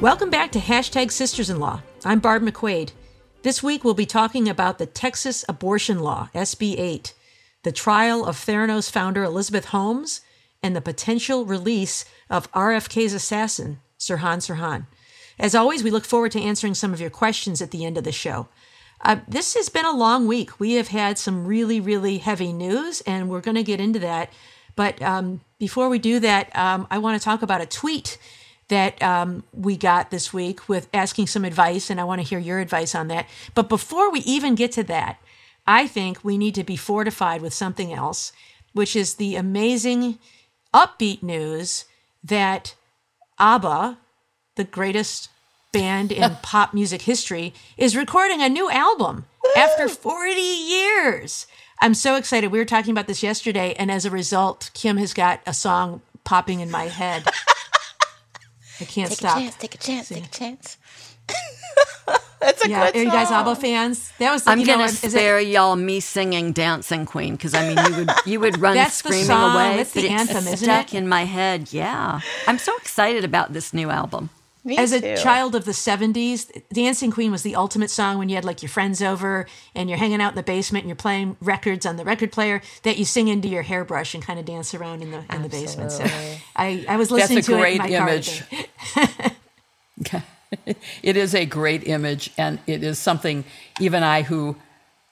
Welcome back to Hashtag Sisters in Law. I'm Barb McQuade. This week we'll be talking about the Texas abortion law, SB8, the trial of Theranos founder Elizabeth Holmes, and the potential release of RFK's assassin, Sirhan Sirhan. As always, we look forward to answering some of your questions at the end of the show. This has been a long week. We have had some really, really heavy news, and we're going to get into that. But before we do that, I want to talk about a tweet that we got this week with asking some advice, and I want to hear your advice on that. But before we even get to that, I think we need to be fortified with something else, which is the amazing upbeat news that ABBA, the greatest band in pop music history, is recording a new album after 40 years. I'm so excited. We were talking about this yesterday, and as a result, Kim has got a song popping in my head. I can't stop. Take a chance. That's a good song. Are you guys ABBA fans? That was. I'm going to spare y'all me singing Dancing Queen, because I mean, you would run screaming away. That's the anthem, isn't it? It's stuck in my head, yeah. I'm so excited about this new album. As a child of the 70s, Dancing Queen was the ultimate song when you had like your friends over and you're hanging out in the basement and you're playing records on the record player that you sing into your hairbrush and kind of dance around in the basement. So I was listening to it in my car. That's a great image. It is a great image, and it is something even I, who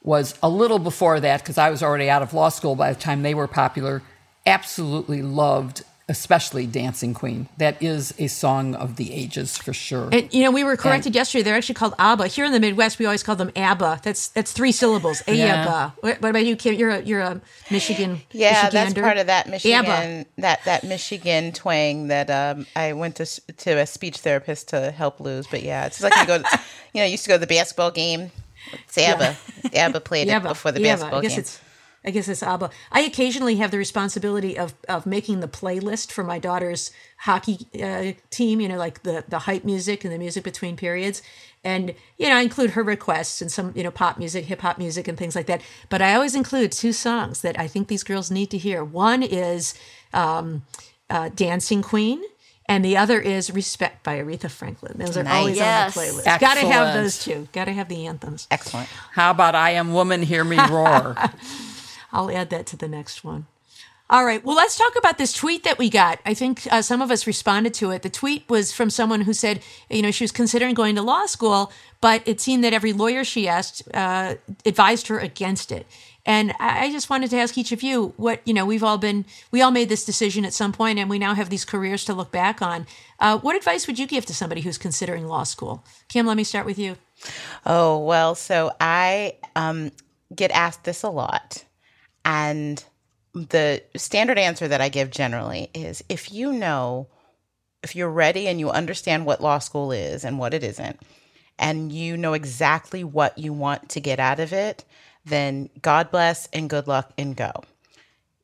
was a little before that because I was already out of law school by the time they were popular, absolutely loved. Especially Dancing Queen. That is a song of the ages for sure. And, we were corrected yesterday. They're actually called ABBA. Here in the Midwest, we always call them ABBA. That's three syllables. ABBA. Yeah. What about you, Kim? You're a Michigan. Yeah, that's part of that Michigan ABBA. That Michigan twang that I went to a speech therapist to help lose. But yeah, it's like you go. I used to go to the basketball game. It's ABBA. Yeah. ABBA played it before the basketball game. I guess it's ABBA. I occasionally have the responsibility of making the playlist for my daughter's hockey team, like the hype music and the music between periods. And, I include her requests and some, pop music, hip hop music and things like that. But I always include two songs that I think these girls need to hear. One is Dancing Queen. And the other is Respect by Aretha Franklin. Those are always on the playlist. Got to have those two. Got to have the anthems. Excellent. How about I Am Woman, Hear Me Roar? I'll add that to the next one. All right. Well, let's talk about this tweet that we got. I think some of us responded to it. The tweet was from someone who said, she was considering going to law school, but it seemed that every lawyer she asked advised her against it. And I just wanted to ask each of you what, we all made this decision at some point, and we now have these careers to look back on. What advice would you give to somebody who's considering law school? Kim, let me start with you. Oh, well, so I get asked this a lot. And the standard answer that I give generally is if you're ready and you understand what law school is and what it isn't, and you know exactly what you want to get out of it, then God bless and good luck and go.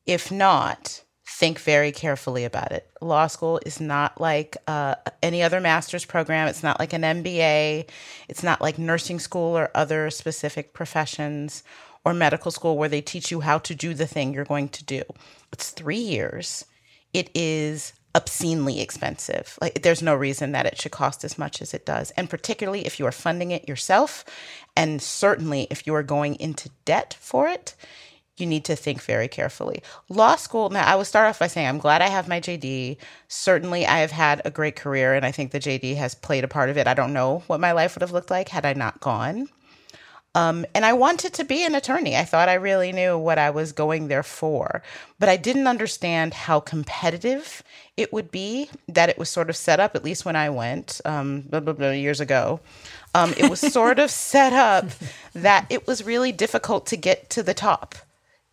If not, think very carefully about it. Law school is not like any other master's program. It's not like an MBA. It's not like nursing school or other specific professions, or medical school where they teach you how to do the thing you're going to do. It's 3 years. It is obscenely expensive. Like, there's no reason that it should cost as much as it does. And particularly if you are funding it yourself, and certainly if you are going into debt for it, you need to think very carefully. Law school, now I will start off by saying I'm glad I have my JD. Certainly I have had a great career, and I think the JD has played a part of it. I don't know what my life would have looked like had I not gone. And I wanted to be an attorney. I thought I really knew what I was going there for, but I didn't understand how competitive it would be, that it was sort of set up, at least when I went years ago. It was sort of set up that it was really difficult to get to the top.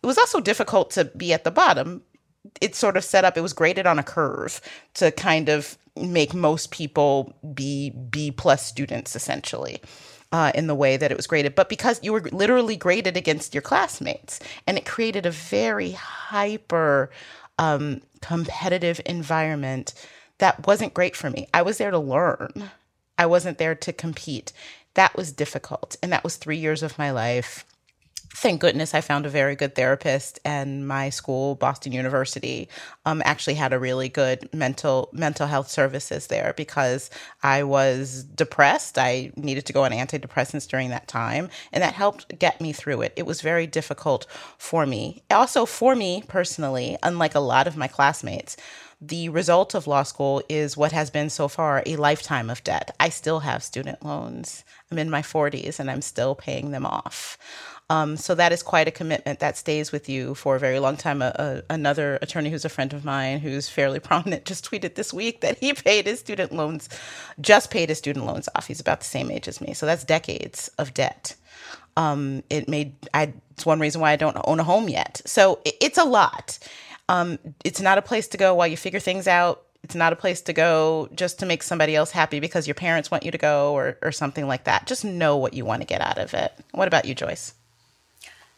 It was also difficult to be at the bottom. It's sort of set up, it was graded on a curve to kind of make most people be B+ students, essentially. In the way that it was graded, but because you were literally graded against your classmates, and it created a very hyper competitive environment that wasn't great for me. I was there to learn. I wasn't there to compete. That was difficult. And that was 3 years of my life. Thank goodness I found a very good therapist, and my school, Boston University, actually had a really good mental health services there because I was depressed. I needed to go on antidepressants during that time, and that helped get me through it. It was very difficult for me. Also, for me personally, unlike a lot of my classmates, the result of law school is what has been so far a lifetime of debt. I still have student loans. I'm in my 40s and I'm still paying them off. So that is quite a commitment that stays with you for a very long time. Another attorney who's a friend of mine, who's fairly prominent, just tweeted this week that he paid his student loans off. He's about the same age as me. So that's decades of debt. It's one reason why I don't own a home yet. So it's a lot. It's not a place to go while you figure things out. It's not a place to go just to make somebody else happy because your parents want you to go or something like that. Just know what you want to get out of it. What about you, Joyce?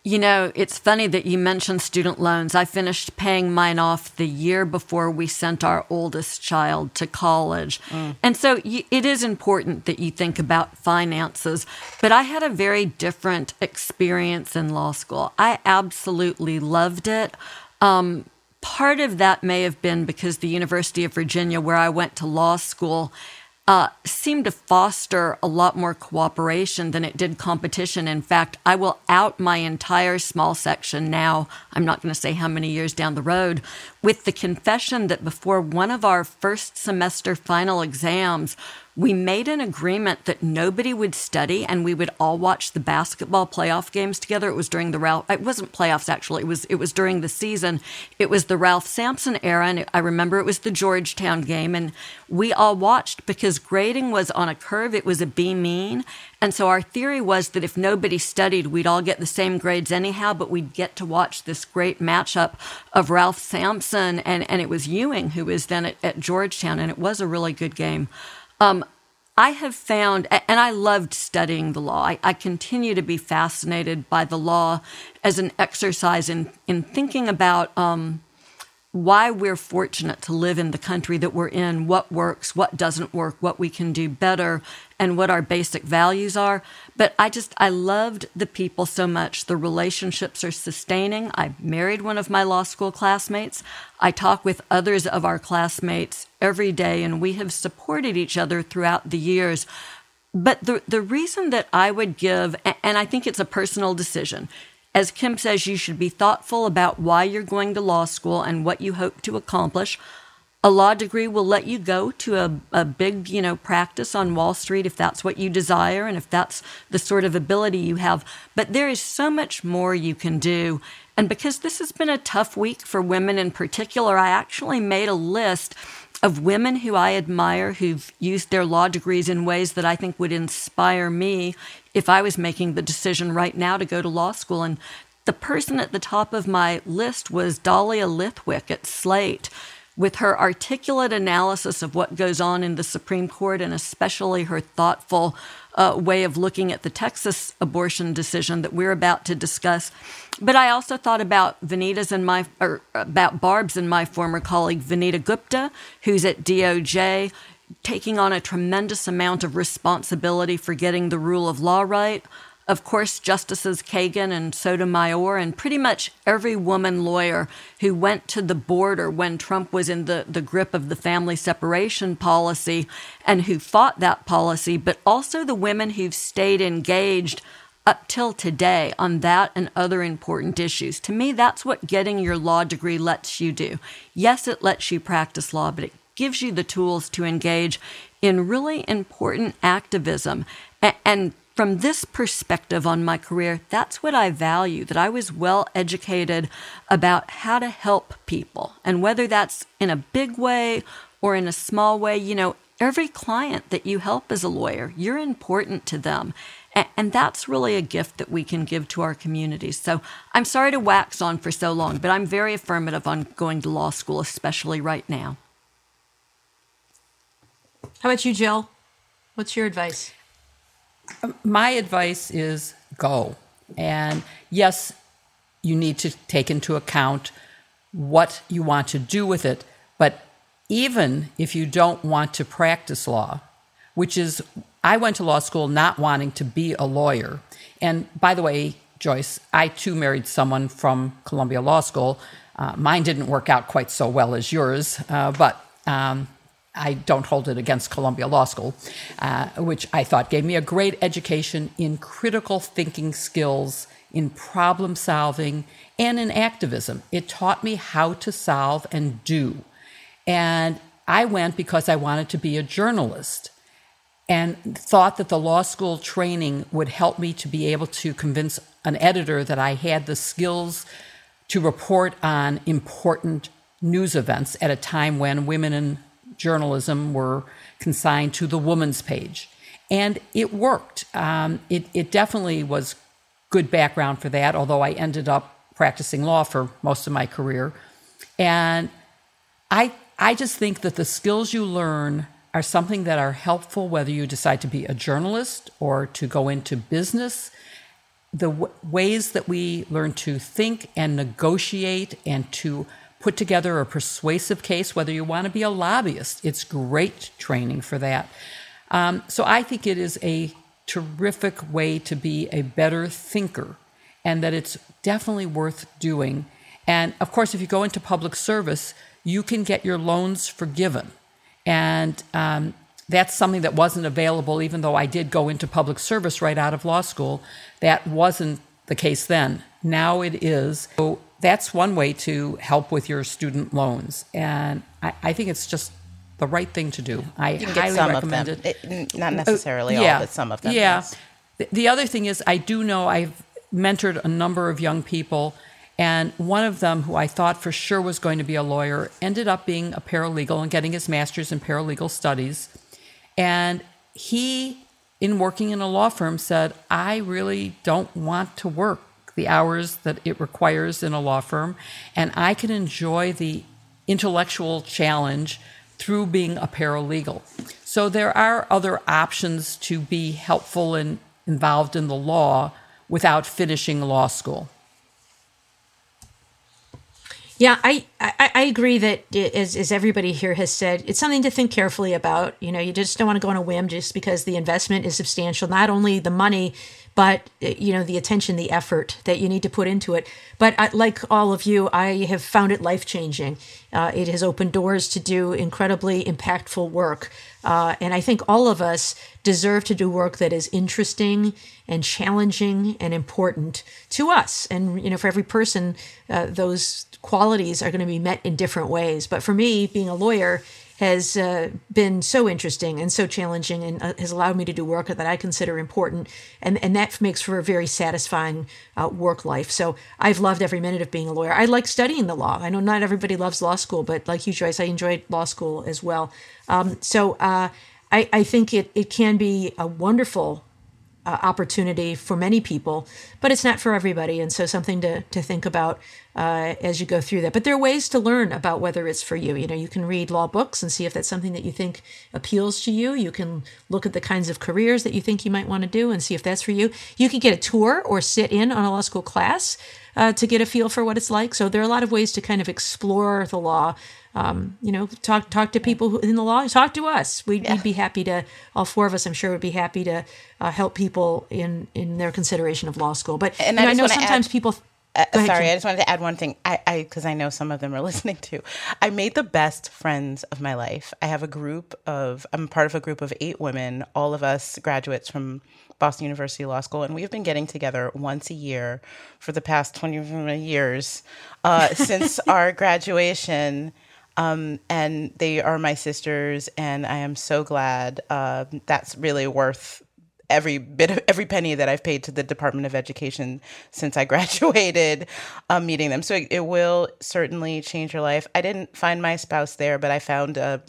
You know, it's funny that you mentioned student loans. I finished paying mine off the year before we sent our oldest child to college. And so it is important that you think about finances. But I had a very different experience in law school. I absolutely loved it. Part of that may have been because the University of Virginia, where I went to law school, seemed to foster a lot more cooperation than it did competition. In fact, I will out my entire small section now, I'm not going to say how many years down the road, with the confession that before one of our first semester final exams, we made an agreement that nobody would study and we would all watch the basketball playoff games together. It was during the Ralph, it wasn't playoffs actually, it was during the season. It was the Ralph Sampson era, and I remember it was the Georgetown game, and we all watched because grading was on a curve, it was a B mean. And so our theory was that if nobody studied, we'd all get the same grades anyhow, but we'd get to watch this great matchup of Ralph Sampson, and it was Ewing who was then at Georgetown, and it was a really good game. I have found, and I loved studying the law. I continue to be fascinated by the law as an exercise in thinking about why we're fortunate to live in the country that we're in, what works, what doesn't work, what we can do better, and what our basic values are. But I loved the people so much. The relationships are sustaining. I married one of my law school classmates. I talk with others of our classmates every day, and we have supported each other throughout the years. But the reason that I would give, and I think it's a personal decision, as Kim says, you should be thoughtful about why you're going to law school and what you hope to accomplish. A law degree will let you go to a big, practice on Wall Street if that's what you desire and if that's the sort of ability you have. But there is so much more you can do. And because this has been a tough week for women in particular, I actually made a list of women who I admire who've used their law degrees in ways that I think would inspire me if I was making the decision right now to go to law school. And the person at the top of my list was Dahlia Lithwick at Slate. With her articulate analysis of what goes on in the Supreme Court, and especially her thoughtful way of looking at the Texas abortion decision that we're about to discuss. But I also thought about about Barb's and my former colleague, Vinita Gupta, who's at DOJ, taking on a tremendous amount of responsibility for getting the rule of law right. Of course, Justices Kagan and Sotomayor and pretty much every woman lawyer who went to the border when Trump was in the grip of the family separation policy and who fought that policy, but also the women who've stayed engaged up till today on that and other important issues. To me, that's what getting your law degree lets you do. Yes, it lets you practice law, but it gives you the tools to engage in really important activism. And from this perspective on my career, that's what I value, that I was well educated about how to help people. And whether that's in a big way or in a small way, you know, every client that you help as a lawyer, you're important to them. And that's really a gift that we can give to our community. So I'm sorry to wax on for so long, but I'm very affirmative on going to law school, especially right now. How about you, Jill? What's your advice? My advice is go. And yes, you need to take into account what you want to do with it. But even if you don't want to practice law, which is, I went to law school not wanting to be a lawyer. And by the way, Joyce, I too married someone from Columbia Law School. Mine didn't work out quite so well as yours, but I don't hold it against Columbia Law School, which I thought gave me a great education in critical thinking skills, in problem solving, and in activism. It taught me how to solve and do. And I went because I wanted to be a journalist and thought that the law school training would help me to be able to convince an editor that I had the skills to report on important news events at a time when women in journalism were consigned to the woman's page. And it worked. It definitely was good background for that, although I ended up practicing law for most of my career. And I just think that the skills you learn are something that are helpful whether you decide to be a journalist or to go into business. The ways that we learn to think and negotiate and to put together a persuasive case, whether you want to be a lobbyist, it's great training for that. So I think it is a terrific way to be a better thinker and that it's definitely worth doing. And of course, if you go into public service, you can get your loans forgiven. And that's something that wasn't available, even though I did go into public service right out of law school. That wasn't the case then. Now it is. So that's one way to help with your student loans. And I think it's just the right thing to do. I highly recommend it. Not necessarily all, but some of them. Yeah. Yes. The other thing is I do know I've mentored a number of young people, and one of them who I thought for sure was going to be a lawyer ended up being a paralegal and getting his master's in paralegal studies. And he, in working in a law firm, said, I really don't want to work the hours that it requires in a law firm, and I can enjoy the intellectual challenge through being a paralegal. So there are other options to be helpful and involved in the law without finishing law school. Yeah, I agree that, as everybody here has said, it's something to think carefully about. You know, you just don't want to go on a whim just because the investment is substantial, not only the money, but, you know, the attention, the effort that you need to put into it. But like all of you, I have found it life-changing. It has opened doors to do incredibly impactful work. And I think all of us deserve to do work that is interesting and challenging and important to us. And, you know, for every person, those qualities are going to be met in different ways. But for me, being a lawyer has been so interesting and so challenging and has allowed me to do work that I consider important. And that makes for a very satisfying work life. So I've loved every minute of being a lawyer. I like studying the law. I know not everybody loves law school, but like you, Joyce, I enjoyed law school as well. So I think it can be a wonderful opportunity for many people, but it's not for everybody. And so something to think about as you go through that. But there are ways to learn about whether it's for you. You know, you can read law books and see if that's something that you think appeals to you. You can look at the kinds of careers that you think you might want to do and see if that's for you. You can get a tour or sit in on a law school class to get a feel for what it's like. So there are a lot of ways to kind of explore the law. You know, talk to people who, in the law, talk to us. We'd be happy to, all four of us, I'm sure, would be happy to help people in their consideration of law school. But and I know sometimes people... I just wanted to add one thing, because I know some of them are listening too. I made the best friends of my life. I have I'm part of a group of 8 women, all of us graduates from Boston University Law School, and we've been getting together once a year for the past 20 years since our graduation. And they are my sisters, and I am so glad that's really worth every penny that I've paid to the Department of Education since I graduated, meeting them. So it will certainly change your life. I didn't find my spouse there, but I found I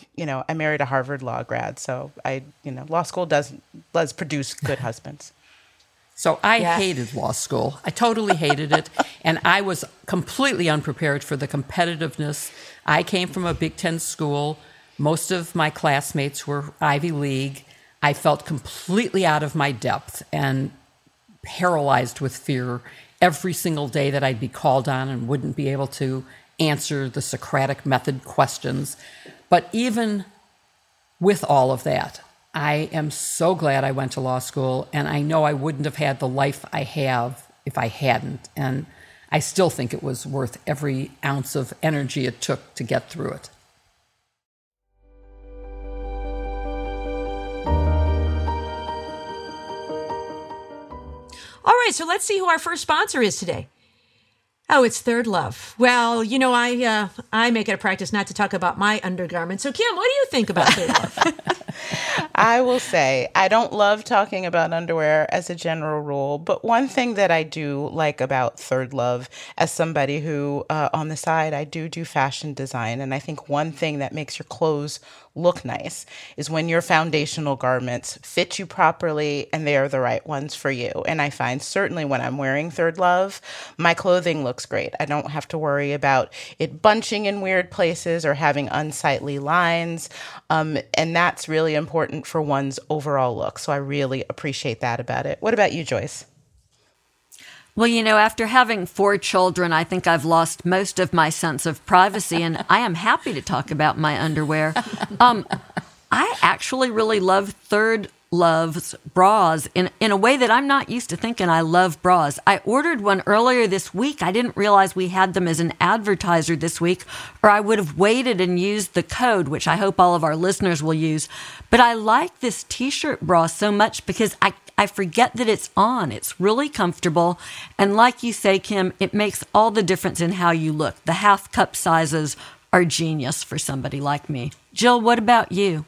married a Harvard law grad. So law school does produce good husbands. So I hated law school. I totally hated it. And I was completely unprepared for the competitiveness. I came from a Big Ten school. Most of my classmates were Ivy League. I felt completely out of my depth and paralyzed with fear every single day that I'd be called on and wouldn't be able to answer the Socratic method questions. But even with all of that, I am so glad I went to law school, and I know I wouldn't have had the life I have if I hadn't. And I still think it was worth every ounce of energy it took to get through it. All right, so let's see who our first sponsor is today. Oh, it's Third Love. Well, I make it a practice not to talk about my undergarments. So, Kim, what do you think about Third Love? I will say I don't love talking about underwear as a general rule, but one thing that I do like about Third Love, as somebody who on the side, I do fashion design, and I think one thing that makes your clothes look nice is when your foundational garments fit you properly and they are the right ones for you. And I find certainly when I'm wearing Third Love, my clothing looks great. I don't have to worry about it bunching in weird places or having unsightly lines. And that's really important for one's overall look. So I really appreciate that about it. What about you, Joyce? Well, after having 4 children, I think I've lost most of my sense of privacy, and I am happy to talk about my underwear. I actually really love Third Love's bras in a way that I'm not used to thinking I love bras. I ordered one earlier this week. I didn't realize we had them as an advertiser this week, or I would have waited and used the code, which I hope all of our listeners will use. But I like this T-shirt bra so much because I forget that it's on. It's really comfortable. And like you say, Kim, it makes all the difference in how you look. The half cup sizes are genius for somebody like me. Jill, what about you?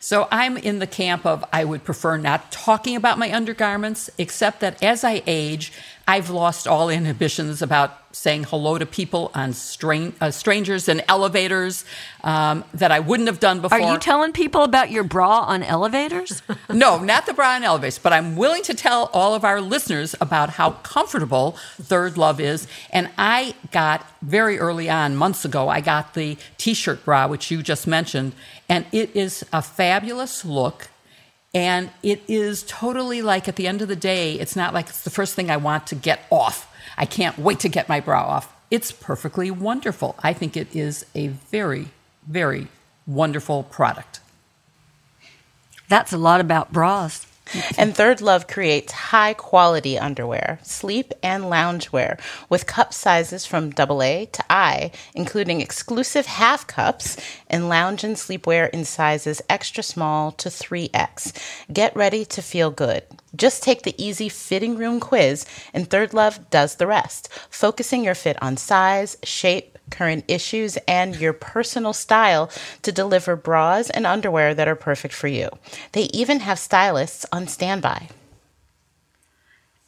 So I'm in the camp of I would prefer not talking about my undergarments, except that as I age, I've lost all inhibitions about saying hello to people on strangers in elevators that I wouldn't have done before. Are you telling people about your bra on elevators? No, not the bra on elevators, but I'm willing to tell all of our listeners about how comfortable Third Love is. And I got very early on, months ago, I got the T-shirt bra, which you just mentioned, and it is a fabulous look. And it is totally like at the end of the day, it's not like it's the first thing I want to get off. I can't wait to get my bra off. It's perfectly wonderful. I think it is a very, very wonderful product. That's a lot about bras. And Third Love creates high-quality underwear, sleep and loungewear, with cup sizes from AA to I, including exclusive half cups, and lounge and sleepwear in sizes extra small to 3X. Get ready to feel good. Just take the easy fitting room quiz, and Third Love does the rest, focusing your fit on size, shape, current issues, and your personal style to deliver bras and underwear that are perfect for you. They even have stylists on standby.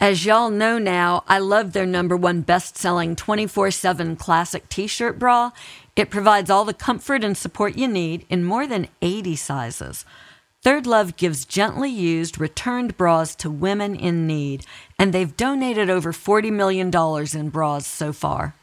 As y'all know now, I love their #1 best-selling 24/7 classic T-shirt bra. It provides all the comfort and support you need in more than 80 sizes. Third Love gives gently used, returned bras to women in need, and they've donated over $40 million in bras so far.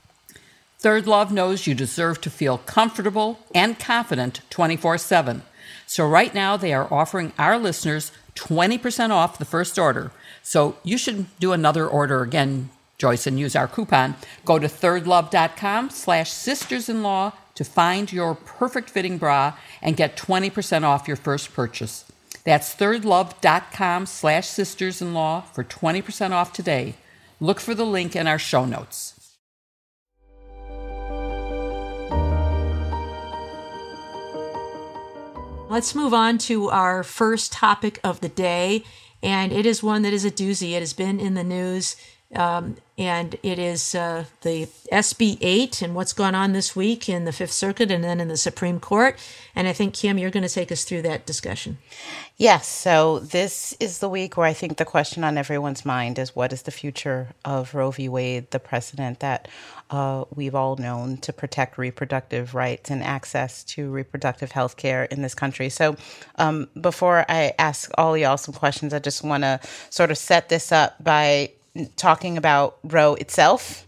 Third Love knows you deserve to feel comfortable and confident 24/7. So right now they are offering our listeners 20% off the first order. So you should do another order again, Joyce, and use our coupon. Go to thirdlove.com/sistersinlaw to find your perfect fitting bra and get 20% off your first purchase. That's thirdlove.com/sistersinlaw for 20% off today. Look for the link in our show notes. Let's move on to our first topic of the day, and it is one that is a doozy. It has been in the news And it is the SB8 and what's gone on this week in the Fifth Circuit and then in the Supreme Court. And I think, Kim, you're going to take us through that discussion. Yes. So this is the week where I think the question on everyone's mind is, what is the future of Roe v. Wade, the precedent that we've all known to protect reproductive rights and access to reproductive health care in this country? So before I ask all y'all some questions, I just want to sort of set this up by talking about Roe itself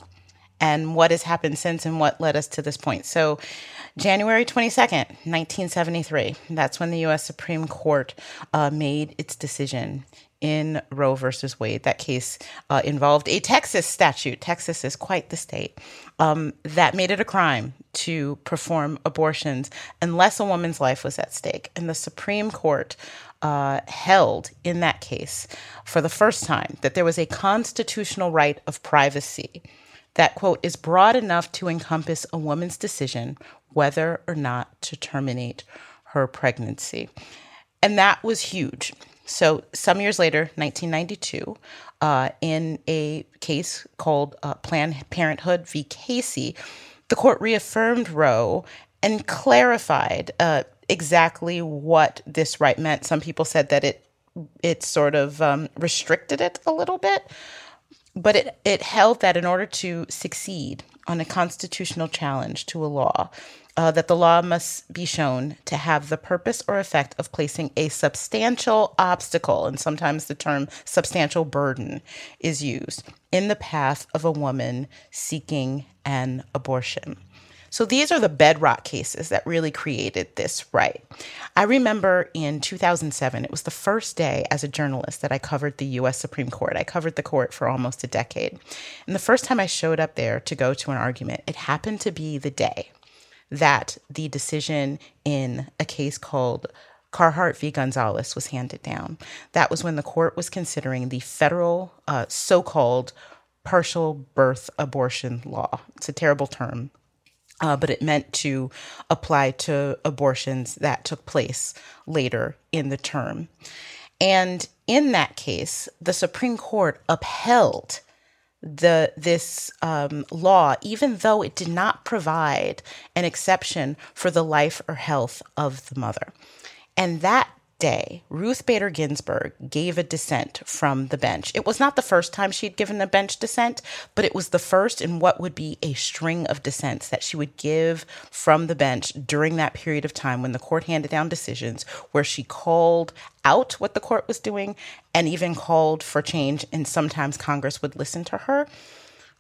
and what has happened since and what led us to this point. So January 22nd, 1973, that's when the U.S. Supreme Court made its decision in Roe versus Wade. That case involved a Texas statute. Texas is quite the state. That made it a crime to perform abortions unless a woman's life was at stake. And the Supreme Court held in that case for the first time that there was a constitutional right of privacy that, quote, is broad enough to encompass a woman's decision whether or not to terminate her pregnancy. And that was huge. So some years later, 1992, in a case called Planned Parenthood v. Casey, the court reaffirmed Roe and clarified exactly what this right meant. Some people said that it sort of restricted it a little bit, but it held that in order to succeed on a constitutional challenge to a law, that the law must be shown to have the purpose or effect of placing a substantial obstacle, and sometimes the term substantial burden is used, in the path of a woman seeking an abortion. So these are the bedrock cases that really created this right. I remember in 2007, it was the first day as a journalist that I covered the U.S. Supreme Court. I covered the court for almost a decade. And the first time I showed up there to go to an argument, it happened to be the day that the decision in a case called Carhart v. Gonzalez was handed down. That was when the court was considering the federal so-called partial birth abortion law. It's a terrible term. But it meant to apply to abortions that took place later in the term. And in that case, the Supreme Court upheld this law, even though it did not provide an exception for the life or health of the mother. And that day, Ruth Bader Ginsburg gave a dissent from the bench. It was not the first time she'd given a bench dissent, but it was the first in what would be a string of dissents that she would give from the bench during that period of time when the court handed down decisions where she called out what the court was doing and even called for change, and sometimes Congress would listen to her.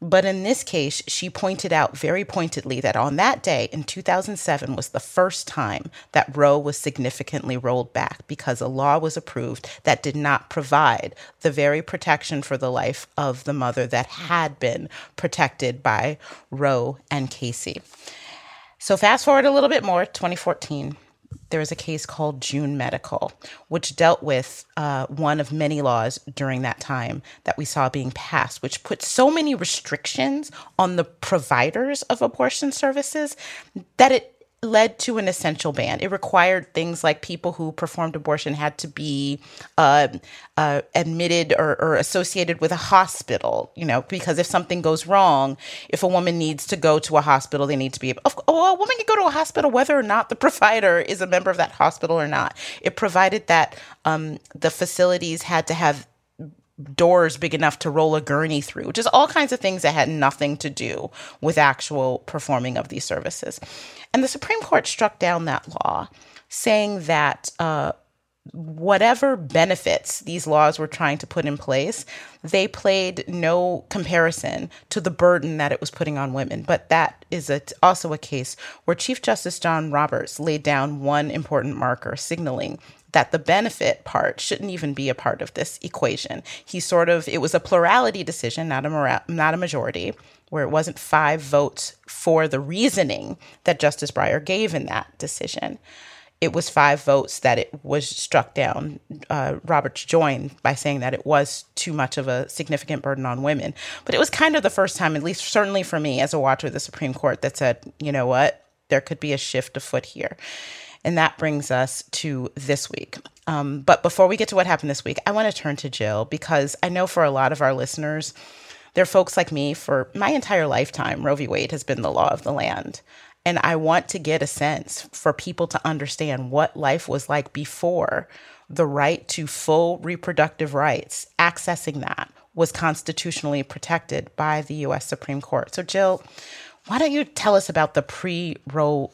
But in this case, she pointed out very pointedly that on that day in 2007 was the first time that Roe was significantly rolled back because a law was approved that did not provide the very protection for the life of the mother that had been protected by Roe and Casey. So fast forward a little bit more, 2014. There was a case called June Medical, which dealt with one of many laws during that time that we saw being passed, which put so many restrictions on the providers of abortion services that it led to an essential ban. It required things like people who performed abortion had to be admitted or associated with a hospital, because if something goes wrong, if a woman needs to go to a hospital, they need to be able, a woman can go to a hospital whether or not the provider is a member of that hospital or not. It provided that the facilities had to have doors big enough to roll a gurney through, just all kinds of things that had nothing to do with actual performing of these services. And the Supreme Court struck down that law, saying that whatever benefits these laws were trying to put in place, they played no comparison to the burden that it was putting on women. But that is also a case where Chief Justice John Roberts laid down one important marker, signaling that the benefit part shouldn't even be a part of this equation. It was a plurality decision, not a majority, where it wasn't 5 votes for the reasoning that Justice Breyer gave in that decision. It was 5 votes that it was struck down. Roberts joined by saying that it was too much of a significant burden on women. But it was kind of the first time, at least certainly for me as a watcher of the Supreme Court, that said, you know what, there could be a shift afoot here. And that brings us to this week. But before we get to what happened this week, I want to turn to Jill, because I know for a lot of our listeners, There are folks like me for my entire lifetime. Roe v. Wade has been the law of the land. And I want to get a sense for people to understand what life was like before the right to full reproductive rights, accessing that was constitutionally protected by the U.S. Supreme Court. So Jill, why don't you tell us about the pre-Roe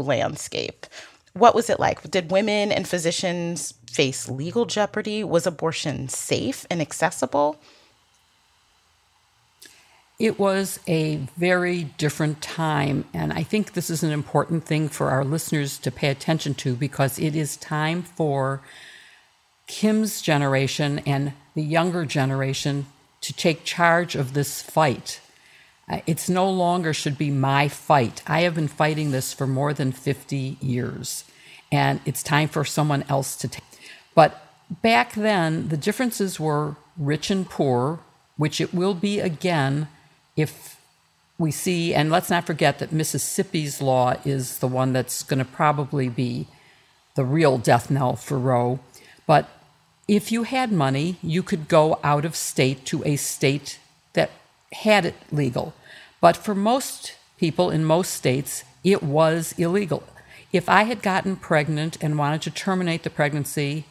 landscape? What was it like? Did women and physicians face legal jeopardy? Was abortion safe and accessible? It was a very different time. And I think this is an important thing for our listeners to pay attention to, because it is time for Kim's generation and the younger generation to take charge of this fight. It's no longer should be my fight. I have been fighting this for more than 50 years, and it's time for someone else to take. But back then, the differences were rich and poor, which it will be again if we see, and let's not forget that Mississippi's law is the one that's going to probably be the real death knell for Roe. But if you had money, you could go out of state to a state that had it legal. But for most people in most states, it was illegal. If I had gotten pregnant and wanted to terminate the pregnancy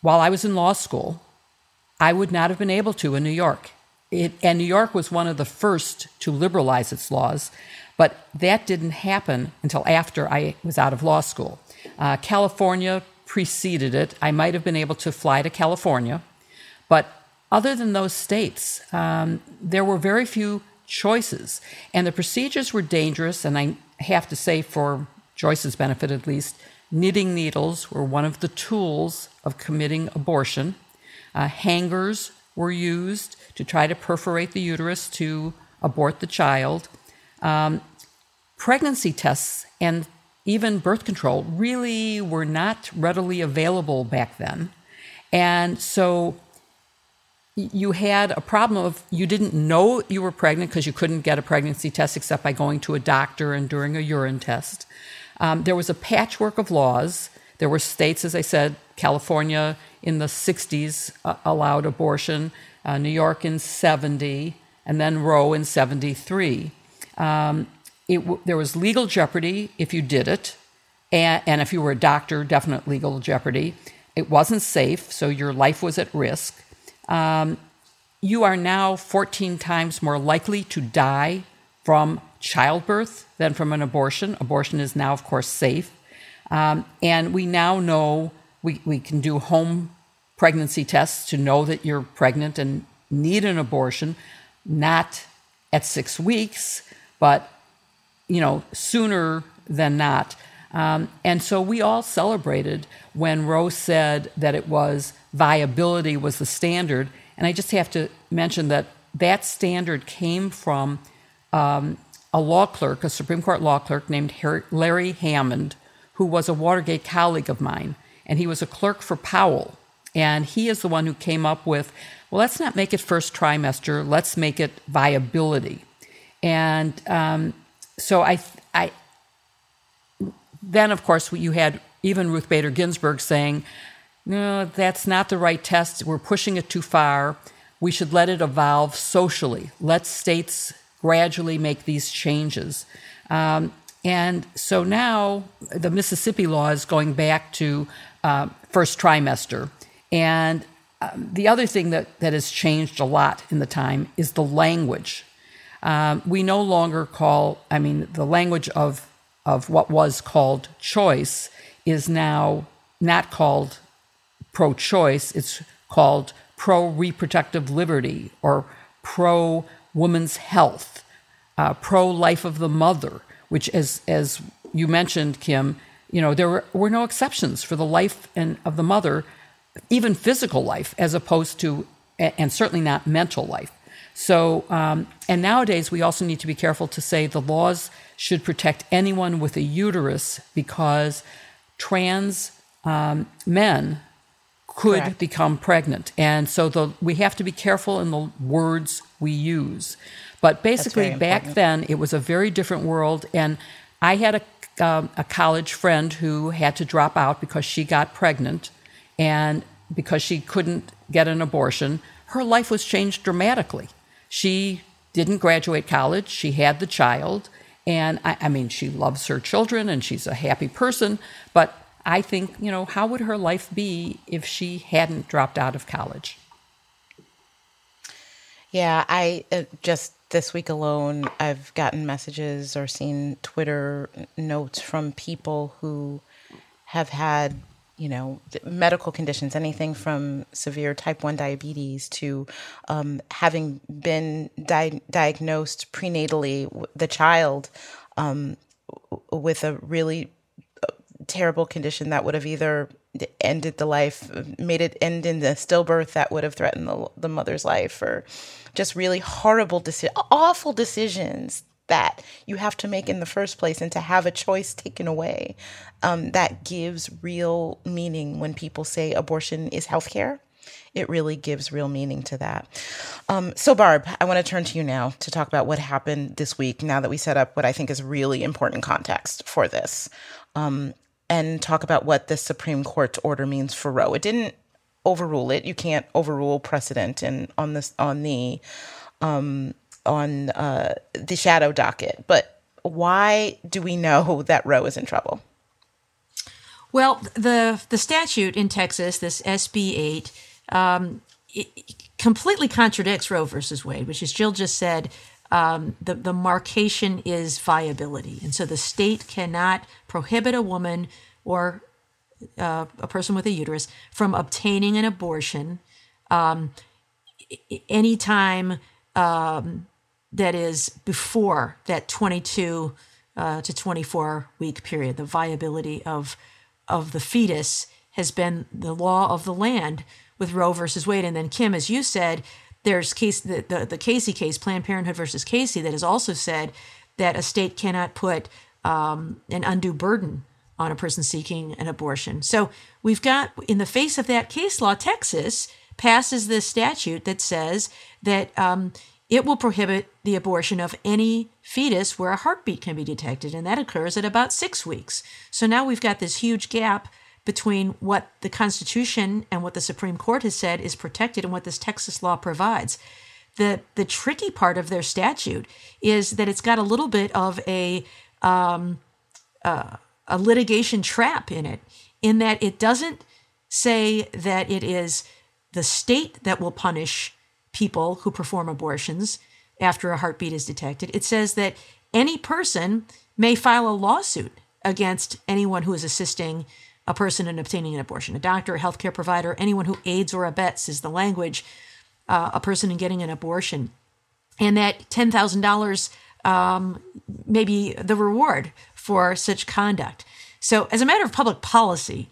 while I was in law school, I would not have been able to in New York. And New York was one of the first to liberalize its laws, but that didn't happen until after I was out of law school. California preceded it. I might have been able to fly to California, but other than those states, there were very few choices. And the procedures were dangerous, and I have to say, for Joyce's benefit at least, knitting needles were one of the tools of committing abortion. Hangers were used to try to perforate the uterus to abort the child. Pregnancy tests and even birth control really were not readily available back then. And so you had a problem of you didn't know you were pregnant because you couldn't get a pregnancy test except by going to a doctor and doing a urine test. There was a patchwork of laws. There were states, as I said, California in the 60s allowed abortion, New York in 70, and then Roe in 73. There was legal jeopardy if you did it, and if you were a doctor, definite legal jeopardy. It wasn't safe, so your life was at risk. You are now 14 times more likely to die from childbirth than from an abortion. Abortion is now, of course, safe. And we now know we can do home pregnancy tests to know that you're pregnant and need an abortion, not at 6 weeks, but, you know, sooner than not. And so we all celebrated when Roe said that it was viability was the standard. And I just have to mention that that standard came from a law clerk, a Supreme Court law clerk named Larry Hammond, who was a Watergate colleague of mine. And he was a clerk for Powell. And he is the one who came up with, well, let's not make it first trimester, let's make it viability. And so I then, of course, you had even Ruth Bader Ginsburg saying, no, that's not the right test. We're pushing it too far. We should let it evolve socially. Let states gradually make these changes. And so now the Mississippi law is going back to first trimester. And the other thing that has changed a lot in the time is the language. We no longer call, the language of what was called choice is now not called pro-choice, it's called pro-reproductive liberty or pro-woman's health, pro-life of the mother, which as you mentioned, Kim, you know, there were no exceptions for the life of the mother, even physical life, as opposed to, and certainly not mental life. So, and nowadays we also need to be careful to say the laws should protect anyone with a uterus, because trans men could Correct. Become pregnant. And so we have to be careful in the words we use. But basically back then, it was a very different world. And I had a college friend who had to drop out because she got pregnant and because she couldn't get an abortion. her life was changed dramatically. She didn't graduate college. She had the child. And I mean, she loves her children and she's a happy person. But I think, you know, how would her life be if she hadn't dropped out of college? Yeah, I just this week alone, I've gotten messages or seen Twitter notes from people who have had, you know, medical conditions, anything from severe type 1 diabetes to having been diagnosed prenatally, the child with a really terrible condition that would have either ended the life, made it end in the stillbirth that would have threatened the mother's life, or just really horrible, awful decisions that you have to make in the first place, and to have a choice taken away. That gives real meaning when people say abortion is healthcare. It really gives real meaning to that. So Barb, I want to turn to you now to talk about what happened this week, now that we set up what I think is really important context for this, and talk about what the Supreme Court's order means for Roe. It didn't overrule it. You can't overrule precedent and on the shadow docket. But why do we know that Roe is in trouble? Well, the statute in Texas, this SB8, it completely contradicts Roe versus Wade, which, as Jill just said, the marcation is viability. And so the state cannot prohibit a woman or a person with a uterus from obtaining an abortion anytime that is before that 22 to 24 week period. The viability of the fetus has been the law of the land with Roe versus Wade. And then Kim, as you said, there's the Casey case, Planned Parenthood versus Casey, that has also said that a state cannot put an undue burden on a person seeking an abortion. So we've got, in the face of that case law, Texas passes this statute that says that it will prohibit the abortion of any fetus where a heartbeat can be detected, and that occurs at about 6 weeks. So now we've got this huge gap between what the Constitution and what the Supreme Court has said is protected and what this Texas law provides. The tricky part of their statute is that it's got a little bit of a litigation trap in it, in that it doesn't say that it is the state that will punish people who perform abortions after a heartbeat is detected. It says that any person may file a lawsuit against anyone who is assisting a person in obtaining an abortion, a doctor, a healthcare provider, anyone who aids or abets is the language, a person in getting an abortion. And that $10,000 may be the reward for such conduct. So as a matter of public policy,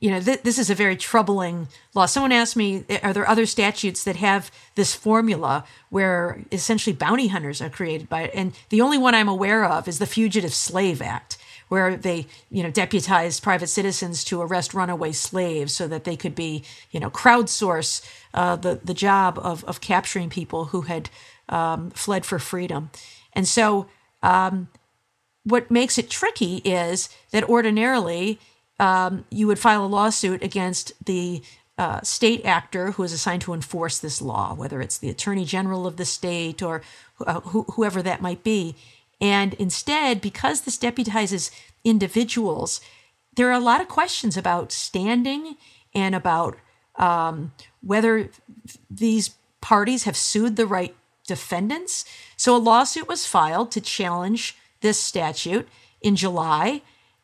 you know, this is a very troubling law. Someone asked me, are there other statutes that have this formula where essentially bounty hunters are created by it? And the only one I'm aware of is the Fugitive Slave Act, where they, you know, deputized private citizens to arrest runaway slaves so that they could be, you know, crowdsource the job of capturing people who had fled for freedom. And so what makes it tricky is that ordinarily you would file a lawsuit against the state actor who is assigned to enforce this law, whether it's the attorney general of the state or whoever that might be. And instead, because this deputizes individuals, there are a lot of questions about standing and about whether these parties have sued the right defendants. So a lawsuit was filed to challenge this statute in July,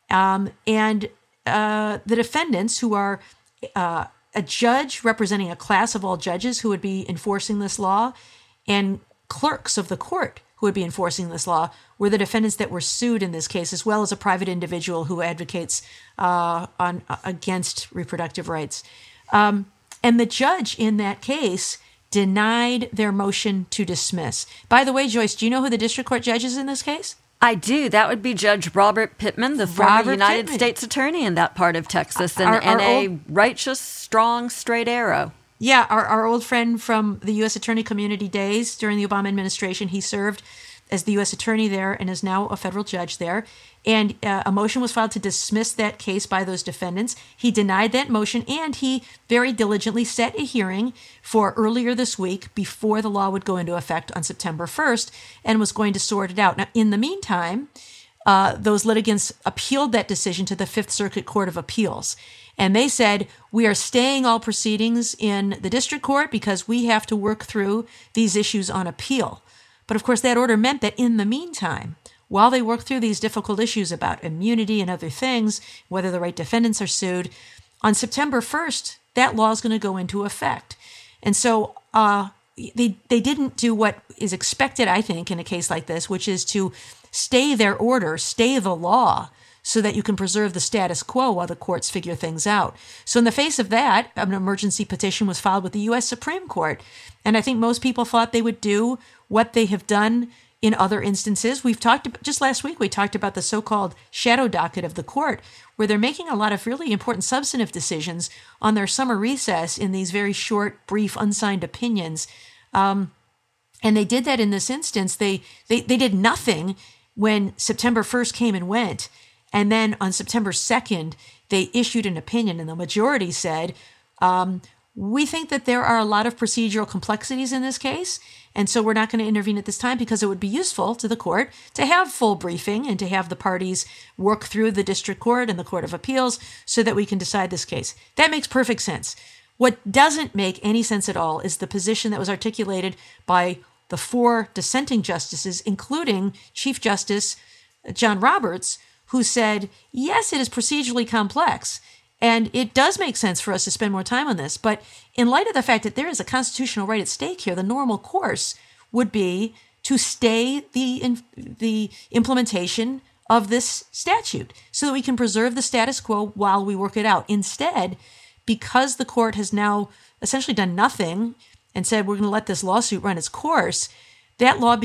and the defendants, who are a judge representing a class of all judges who would be enforcing this law, and clerks of the court who would be enforcing this law, were the defendants that were sued in this case, as well as a private individual who advocates against reproductive rights. And the judge in that case denied their motion to dismiss. By the way, Joyce, do you know who the district court judge is in this case? I do. That would be Judge Robert Pittman, the former United States attorney in that part of Texas, and a righteous, strong, straight arrow. Yeah, our old friend from the U.S. attorney community days during the Obama administration. He served as the U.S. attorney there and is now a federal judge there. And a motion was filed to dismiss that case by those defendants. He denied that motion, and he very diligently set a hearing for earlier this week before the law would go into effect on September 1st and was going to sort it out. Now, in the meantime, those litigants appealed that decision to the Fifth Circuit Court of Appeals. And they said, we are staying all proceedings in the district court because we have to work through these issues on appeal. But of course, that order meant that in the meantime, while they work through these difficult issues about immunity and other things, whether the right defendants are sued, on September 1st, that law is going to go into effect. And so they didn't do what is expected, I think, in a case like this, which is to stay their order, stay the law, so that you can preserve the status quo while the courts figure things out. So in the face of that, an emergency petition was filed with the U.S. Supreme Court. And I think most people thought they would do what they have done in other instances. We've talked about, just last week, we talked about the so-called shadow docket of the court, where they're making a lot of really important substantive decisions on their summer recess in these very short, brief, unsigned opinions. And they did that in this instance. They did nothing when September 1st came and went. And then on September 2nd, they issued an opinion, and the majority said, we think that there are a lot of procedural complexities in this case, and so we're not going to intervene at this time because it would be useful to the court to have full briefing and to have the parties work through the district court and the court of appeals so that we can decide this case. That makes perfect sense. What doesn't make any sense at all is the position that was articulated by the four dissenting justices, including Chief Justice John Roberts, who said, yes, it is procedurally complex, and it does make sense for us to spend more time on this. But in light of the fact that there is a constitutional right at stake here, the normal course would be to stay the implementation of this statute so that we can preserve the status quo while we work it out. Instead, because the court has now essentially done nothing and said, we're going to let this lawsuit run its course, that law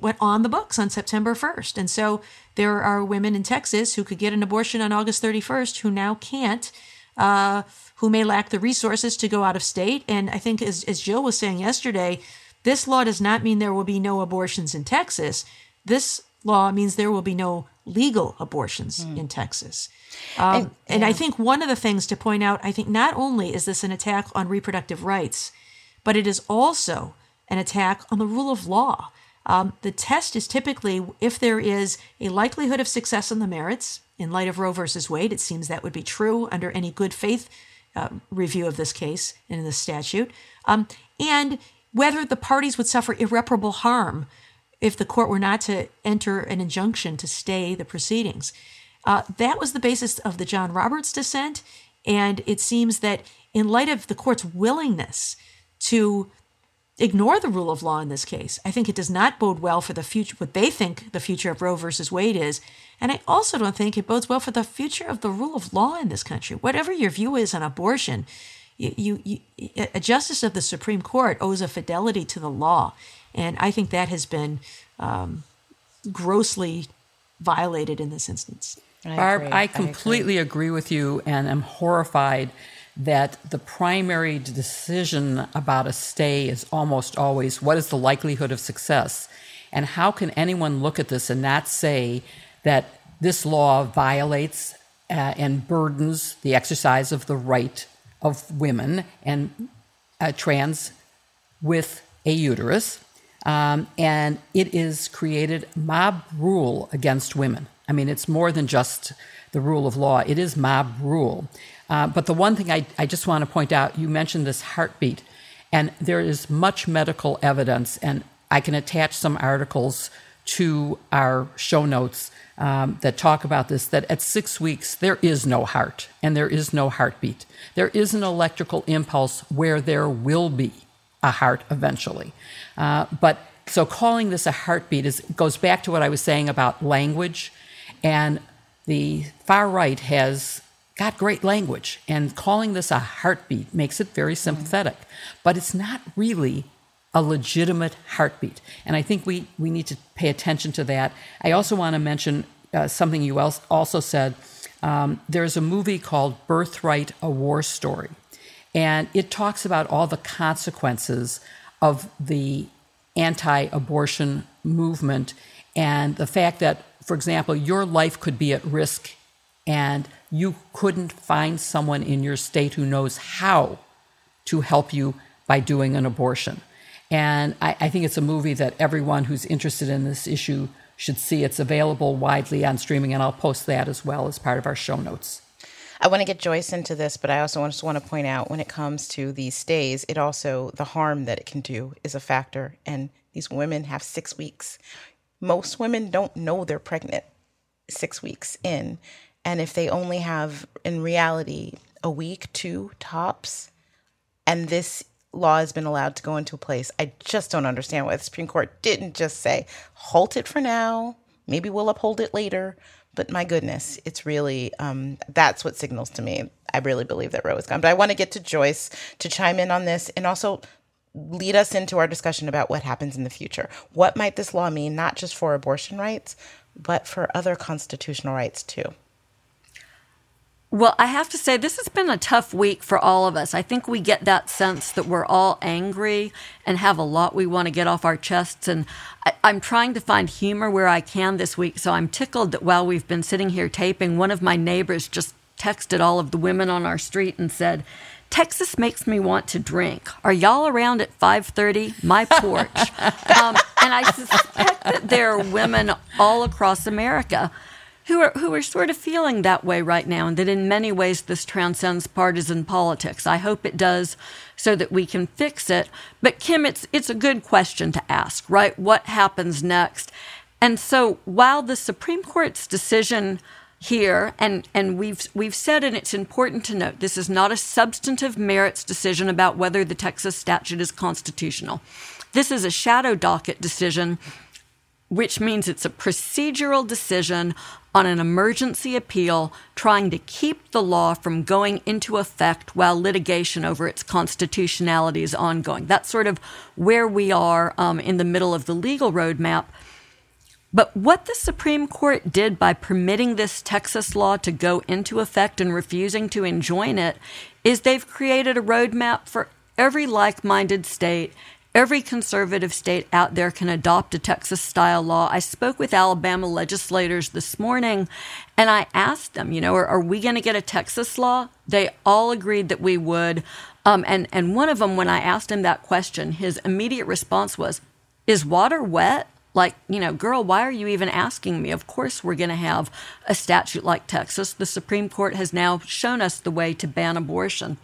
went on the books on September 1st. And so there are women in Texas who could get an abortion on August 31st who now can't, who may lack the resources to go out of state. And I think, as Jill was saying yesterday, this law does not mean there will be no abortions in Texas. This law means there will be no legal abortions in Texas. And I think one of the things to point out, I think not only is this an attack on reproductive rights, but it is also an attack on the rule of law. The test is typically if there is a likelihood of success on the merits. In light of Roe versus Wade, it seems that would be true under any good faith review of this case and in the statute, and whether the parties would suffer irreparable harm if the court were not to enter an injunction to stay the proceedings. That was the basis of the John Roberts dissent, and it seems that in light of the court's willingness to ignore the rule of law in this case, I think it does not bode well for the future, what they think the future of Roe versus Wade is. And I also don't think it bodes well for the future of the rule of law in this country. Whatever your view is on abortion, a justice of the Supreme Court owes a fidelity to the law. And I think that has been grossly violated in this instance. Barb, I completely agree with you, and I'm horrified that the primary decision about a stay is almost always what is the likelihood of success. And how can anyone look at this and not say that this law violates and burdens the exercise of the right of women and trans with a uterus? And it is created mob rule against women. I mean, it's more than just the rule of law. It is mob rule. But the one thing I just want to point out, you mentioned this heartbeat, and there is much medical evidence, and I can attach some articles to our show notes that talk about this, that at 6 weeks, there is no heart and there is no heartbeat. There is an electrical impulse where there will be a heart eventually. But so calling this a heartbeat goes back to what I was saying about language, and the far right has got great language, and calling this a heartbeat makes it very sympathetic, but it's not really a legitimate heartbeat. And I think we need to pay attention to that. I also want to mention something you also said. There's a movie called Birthright, A War Story, and it talks about all the consequences of the anti-abortion movement, and the fact that, for example, your life could be at risk and you couldn't find someone in your state who knows how to help you by doing an abortion. And I think it's a movie that everyone who's interested in this issue should see. It's available widely on streaming, and I'll post that as well as part of our show notes. I want to get Joyce into this, but I also just want to point out when it comes to these stays, it also, the harm that it can do is a factor. And these women have 6 weeks. Most women don't know they're pregnant 6 weeks in. And if they only have, in reality, a week, two tops, and this law has been allowed to go into place, I just don't understand why the Supreme Court didn't just say, halt it for now, maybe we'll uphold it later. But my goodness, it's really, that's what signals to me. I really believe that Roe is gone. But I want to get to Joyce to chime in on this and also lead us into our discussion about what happens in the future. What might this law mean, not just for abortion rights, but for other constitutional rights too? Well, I have to say, this has been a tough week for all of us. I think we get that sense that we're all angry and have a lot we want to get off our chests. And I'm trying to find humor where I can this week. So I'm tickled that while we've been sitting here taping, one of my neighbors just texted all of the women on our street and said, Texas makes me want to drink. Are y'all around at 5:30? My porch. And I suspect that there are women all across America who are sort of feeling that way right now, and that in many ways this transcends partisan politics. I hope it does so that we can fix it. But Kim, it's a good question to ask, right? What happens next? And so while the Supreme Court's decision here, and we've said, and it's important to note, this is not a substantive merits decision about whether the Texas statute is constitutional. This is a shadow docket decision, which means it's a procedural decision on an emergency appeal trying to keep the law from going into effect while litigation over its constitutionality is ongoing. That's sort of where we are in the middle of the legal roadmap. But what the Supreme Court did by permitting this Texas law to go into effect and refusing to enjoin it is they've created a roadmap for every like-minded state. Every conservative state out there can adopt a Texas-style law. I spoke with Alabama legislators this morning, and I asked them, are we going to get a Texas law? They all agreed that we would. And one of them, when I asked him that question, his immediate response was, is water wet? Like, girl, why are you even asking me? Of course we're going to have a statute like Texas. The Supreme Court has now shown us the way to ban abortion.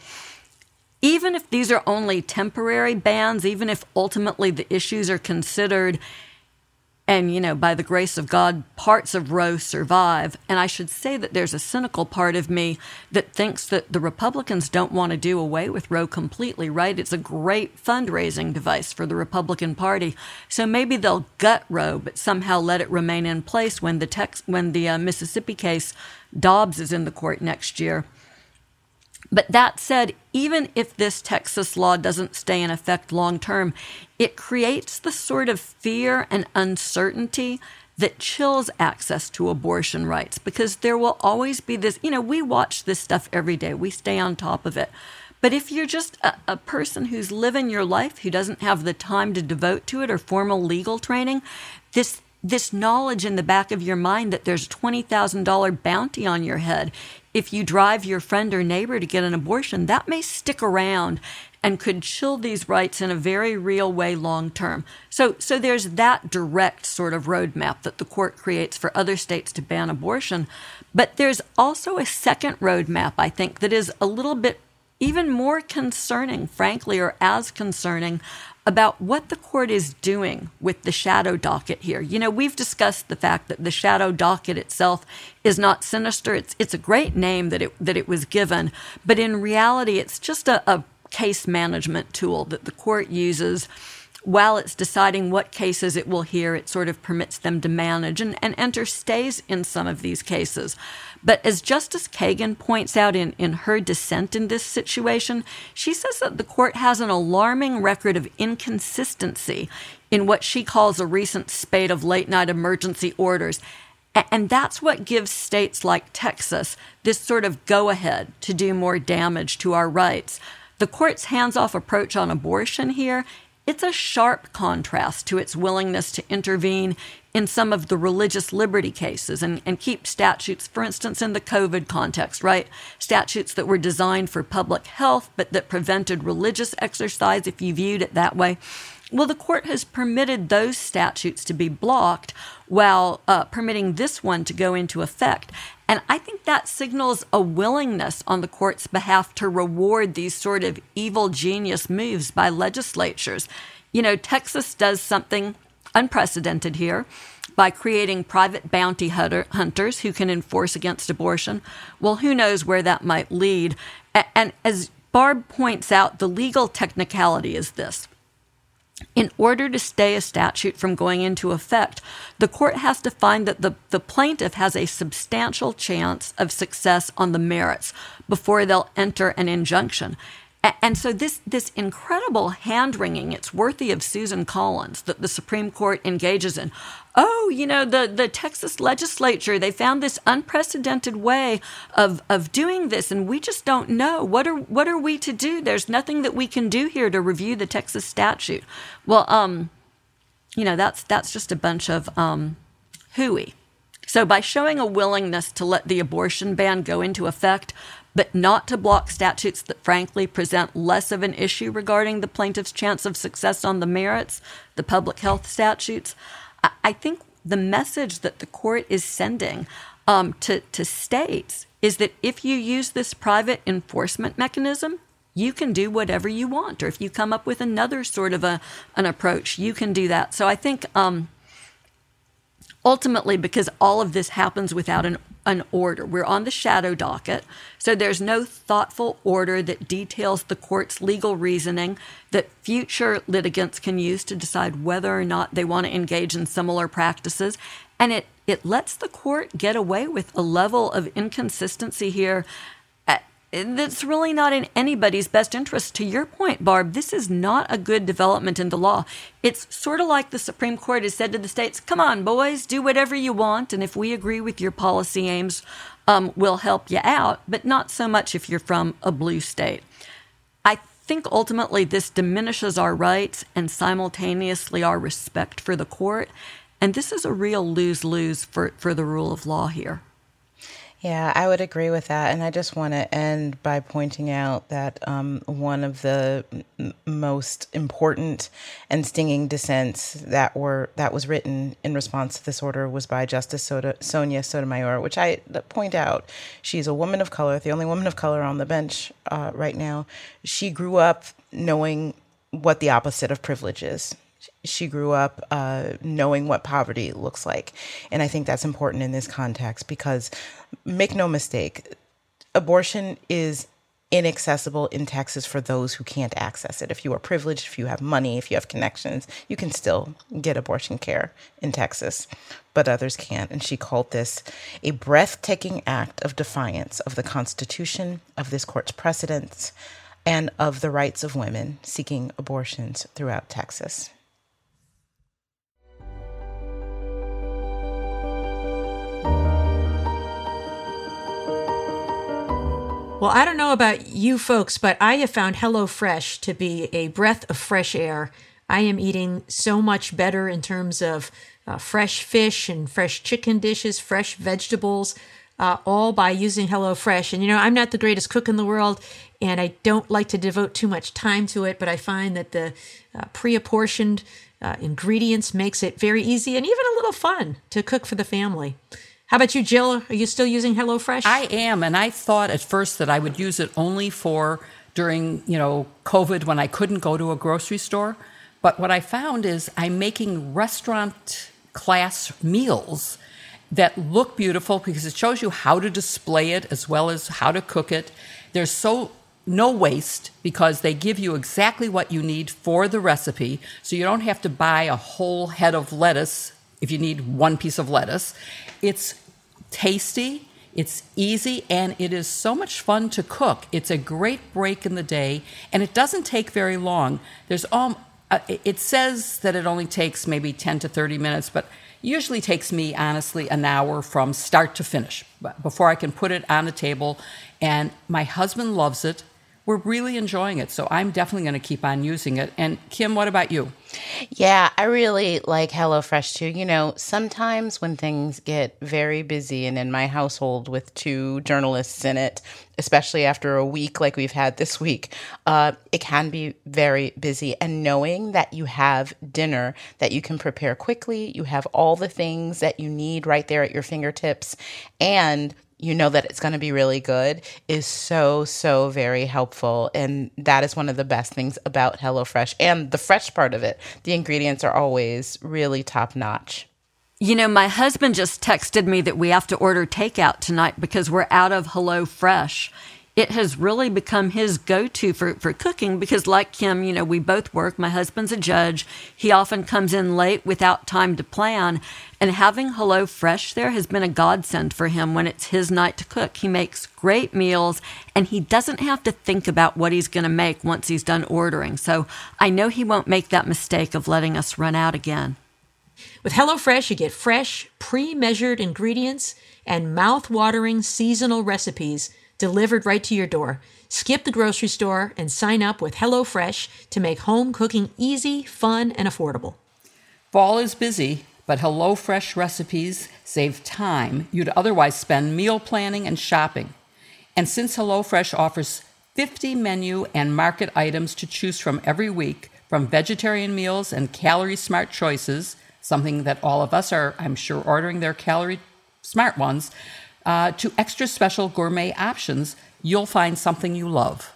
Even if these are only temporary bans, even if ultimately the issues are considered and, by the grace of God, parts of Roe survive. And I should say that there's a cynical part of me that thinks that the Republicans don't want to do away with Roe completely, right? It's a great fundraising device for the Republican Party. So maybe they'll gut Roe, but somehow let it remain in place when the Mississippi case Dobbs is in the court next year. But that said, even if this Texas law doesn't stay in effect long term, it creates the sort of fear and uncertainty that chills access to abortion rights, because there will always be this, we watch this stuff every day. We stay on top of it. But if you're just a person who's living your life, who doesn't have the time to devote to it or formal legal training, this knowledge in the back of your mind that there's a $20,000 bounty on your head if you drive your friend or neighbor to get an abortion, that may stick around and could chill these rights in a very real way long term. So there's that direct sort of roadmap that the court creates for other states to ban abortion. But there's also a second roadmap, I think, that is a little bit even more concerning, frankly, or as concerning about what the court is doing with the shadow docket here. We've discussed the fact that the shadow docket itself is not sinister. It's a great name that it was given, but in reality, it's just a case management tool that the court uses while it's deciding what cases it will hear. It sort of permits them to manage and enter stays in some of these cases. But as Justice Kagan points out in her dissent in this situation, she says that the court has an alarming record of inconsistency in what she calls a recent spate of late-night emergency orders. And that's what gives states like Texas this sort of go-ahead to do more damage to our rights. The court's hands-off approach on abortion here It's a sharp contrast to its willingness to intervene in some of the religious liberty cases and keep statutes, for instance, in the COVID context, right? Statutes that were designed for public health, but that prevented religious exercise, if you viewed it that way. Well, the court has permitted those statutes to be blocked while permitting this one to go into effect. And I think that signals a willingness on the court's behalf to reward these sort of evil genius moves by legislatures. You know, Texas does something unprecedented here by creating private bounty hunters who can enforce against abortion. Well, who knows where that might lead? And as Barb points out, the legal technicality is this. In order to stay a statute from going into effect, the court has to find that the plaintiff has a substantial chance of success on the merits before they'll enter an injunction. And so this incredible hand-wringing, it's worthy of Susan Collins, that the Supreme Court engages in. Oh, you know, the Texas legislature, they found this unprecedented way of doing this, and we just don't know. What are we to do? There's nothing that we can do here to review the Texas statute. Well, you know, that's just a bunch of hooey. So by showing a willingness to let the abortion ban go into effect, but not to block statutes that frankly present less of an issue regarding the plaintiff's chance of success on the merits, the public health statutes, I think the message that the court is sending to states is that if you use this private enforcement mechanism, you can do whatever you want. Or if you come up with another sort of an approach, you can do that. So I think ultimately, because all of this happens without an order. We're on the shadow docket, so there's no thoughtful order that details the court's legal reasoning that future litigants can use to decide whether or not they want to engage in similar practices. And it lets the court get away with a level of inconsistency here that's really not in anybody's best interest. To your point, Barb, this is not a good development in the law. It's sort of like the Supreme Court has said to the states, come on, boys, do whatever you want, and if we agree with your policy aims, we'll help you out, but not so much if you're from a blue state. I think ultimately this diminishes our rights and simultaneously our respect for the court, and this is a real lose-lose for the rule of law here. Yeah, I would agree with that. And I just want to end by pointing out that one of the most important and stinging dissents that was written in response to this order was by Justice Sonia Sotomayor, which I point out, she's a woman of color, the only woman of color on the bench right now. She grew up knowing what the opposite of privilege is. She grew up knowing what poverty looks like. And I think that's important in this context because, make no mistake, abortion is inaccessible in Texas for those who can't access it. If you are privileged, if you have money, if you have connections, you can still get abortion care in Texas, but others can't. And she called this a breathtaking act of defiance of the Constitution, of this court's precedents, and of the rights of women seeking abortions throughout Texas. Well, I don't know about you folks, but I have found HelloFresh to be a breath of fresh air. I am eating so much better in terms of fresh fish and fresh chicken dishes, fresh vegetables, all by using HelloFresh. And, you know, I'm not the greatest cook in the world, and I don't like to devote too much time to it, but I find that the pre-apportioned ingredients makes it very easy and even a little fun to cook for the family. How about you, Jill? Are you still using HelloFresh? I am, and I thought at first that I would use it only during, you know, COVID when I couldn't go to a grocery store. But what I found is I'm making restaurant-class meals that look beautiful because it shows you how to display it as well as how to cook it. There's no waste because they give you exactly what you need for the recipe, so you don't have to buy a whole head of lettuce if you need one piece of lettuce. It's tasty, it's easy, and it is so much fun to cook. It's a great break in the day, and it doesn't take very long. It says that it only takes maybe 10 to 30 minutes, but usually takes me, honestly, an hour from start to finish before I can put it on the table. And my husband loves it. we're really enjoying it. So I'm definitely going to keep on using it. And Kim, what about you? Yeah, I really like HelloFresh too. You know, sometimes when things get very busy, and in my household with two journalists in it, especially after a week like we've had this week, it can be very busy. And knowing that you have dinner that you can prepare quickly, you have all the things that you need right there at your fingertips, and you know that it's going to be really good is so, so very helpful. And that is one of the best things about HelloFresh and the fresh part of it. The ingredients are always really top notch. You know, my husband just texted me that we have to order takeout tonight because we're out of HelloFresh. It has really become his go-to for cooking because, like Kim, you know, we both work. My husband's a judge. He often comes in late without time to plan. And having HelloFresh there has been a godsend for him when it's his night to cook. He makes great meals, and he doesn't have to think about what he's going to make once he's done ordering. So I know he won't make that mistake of letting us run out again. With HelloFresh, you get fresh, pre-measured ingredients and mouth-watering seasonal recipes delivered right to your door. Skip the grocery store and sign up with HelloFresh to make home cooking easy, fun, and affordable. Fall is busy, but HelloFresh recipes save time you'd otherwise spend meal planning and shopping. And since HelloFresh offers 50 menu and market items to choose from every week, from vegetarian meals and calorie-smart choices, something that all of us are, I'm sure, ordering their calorie-smart ones, to extra special gourmet options, you'll find something you love.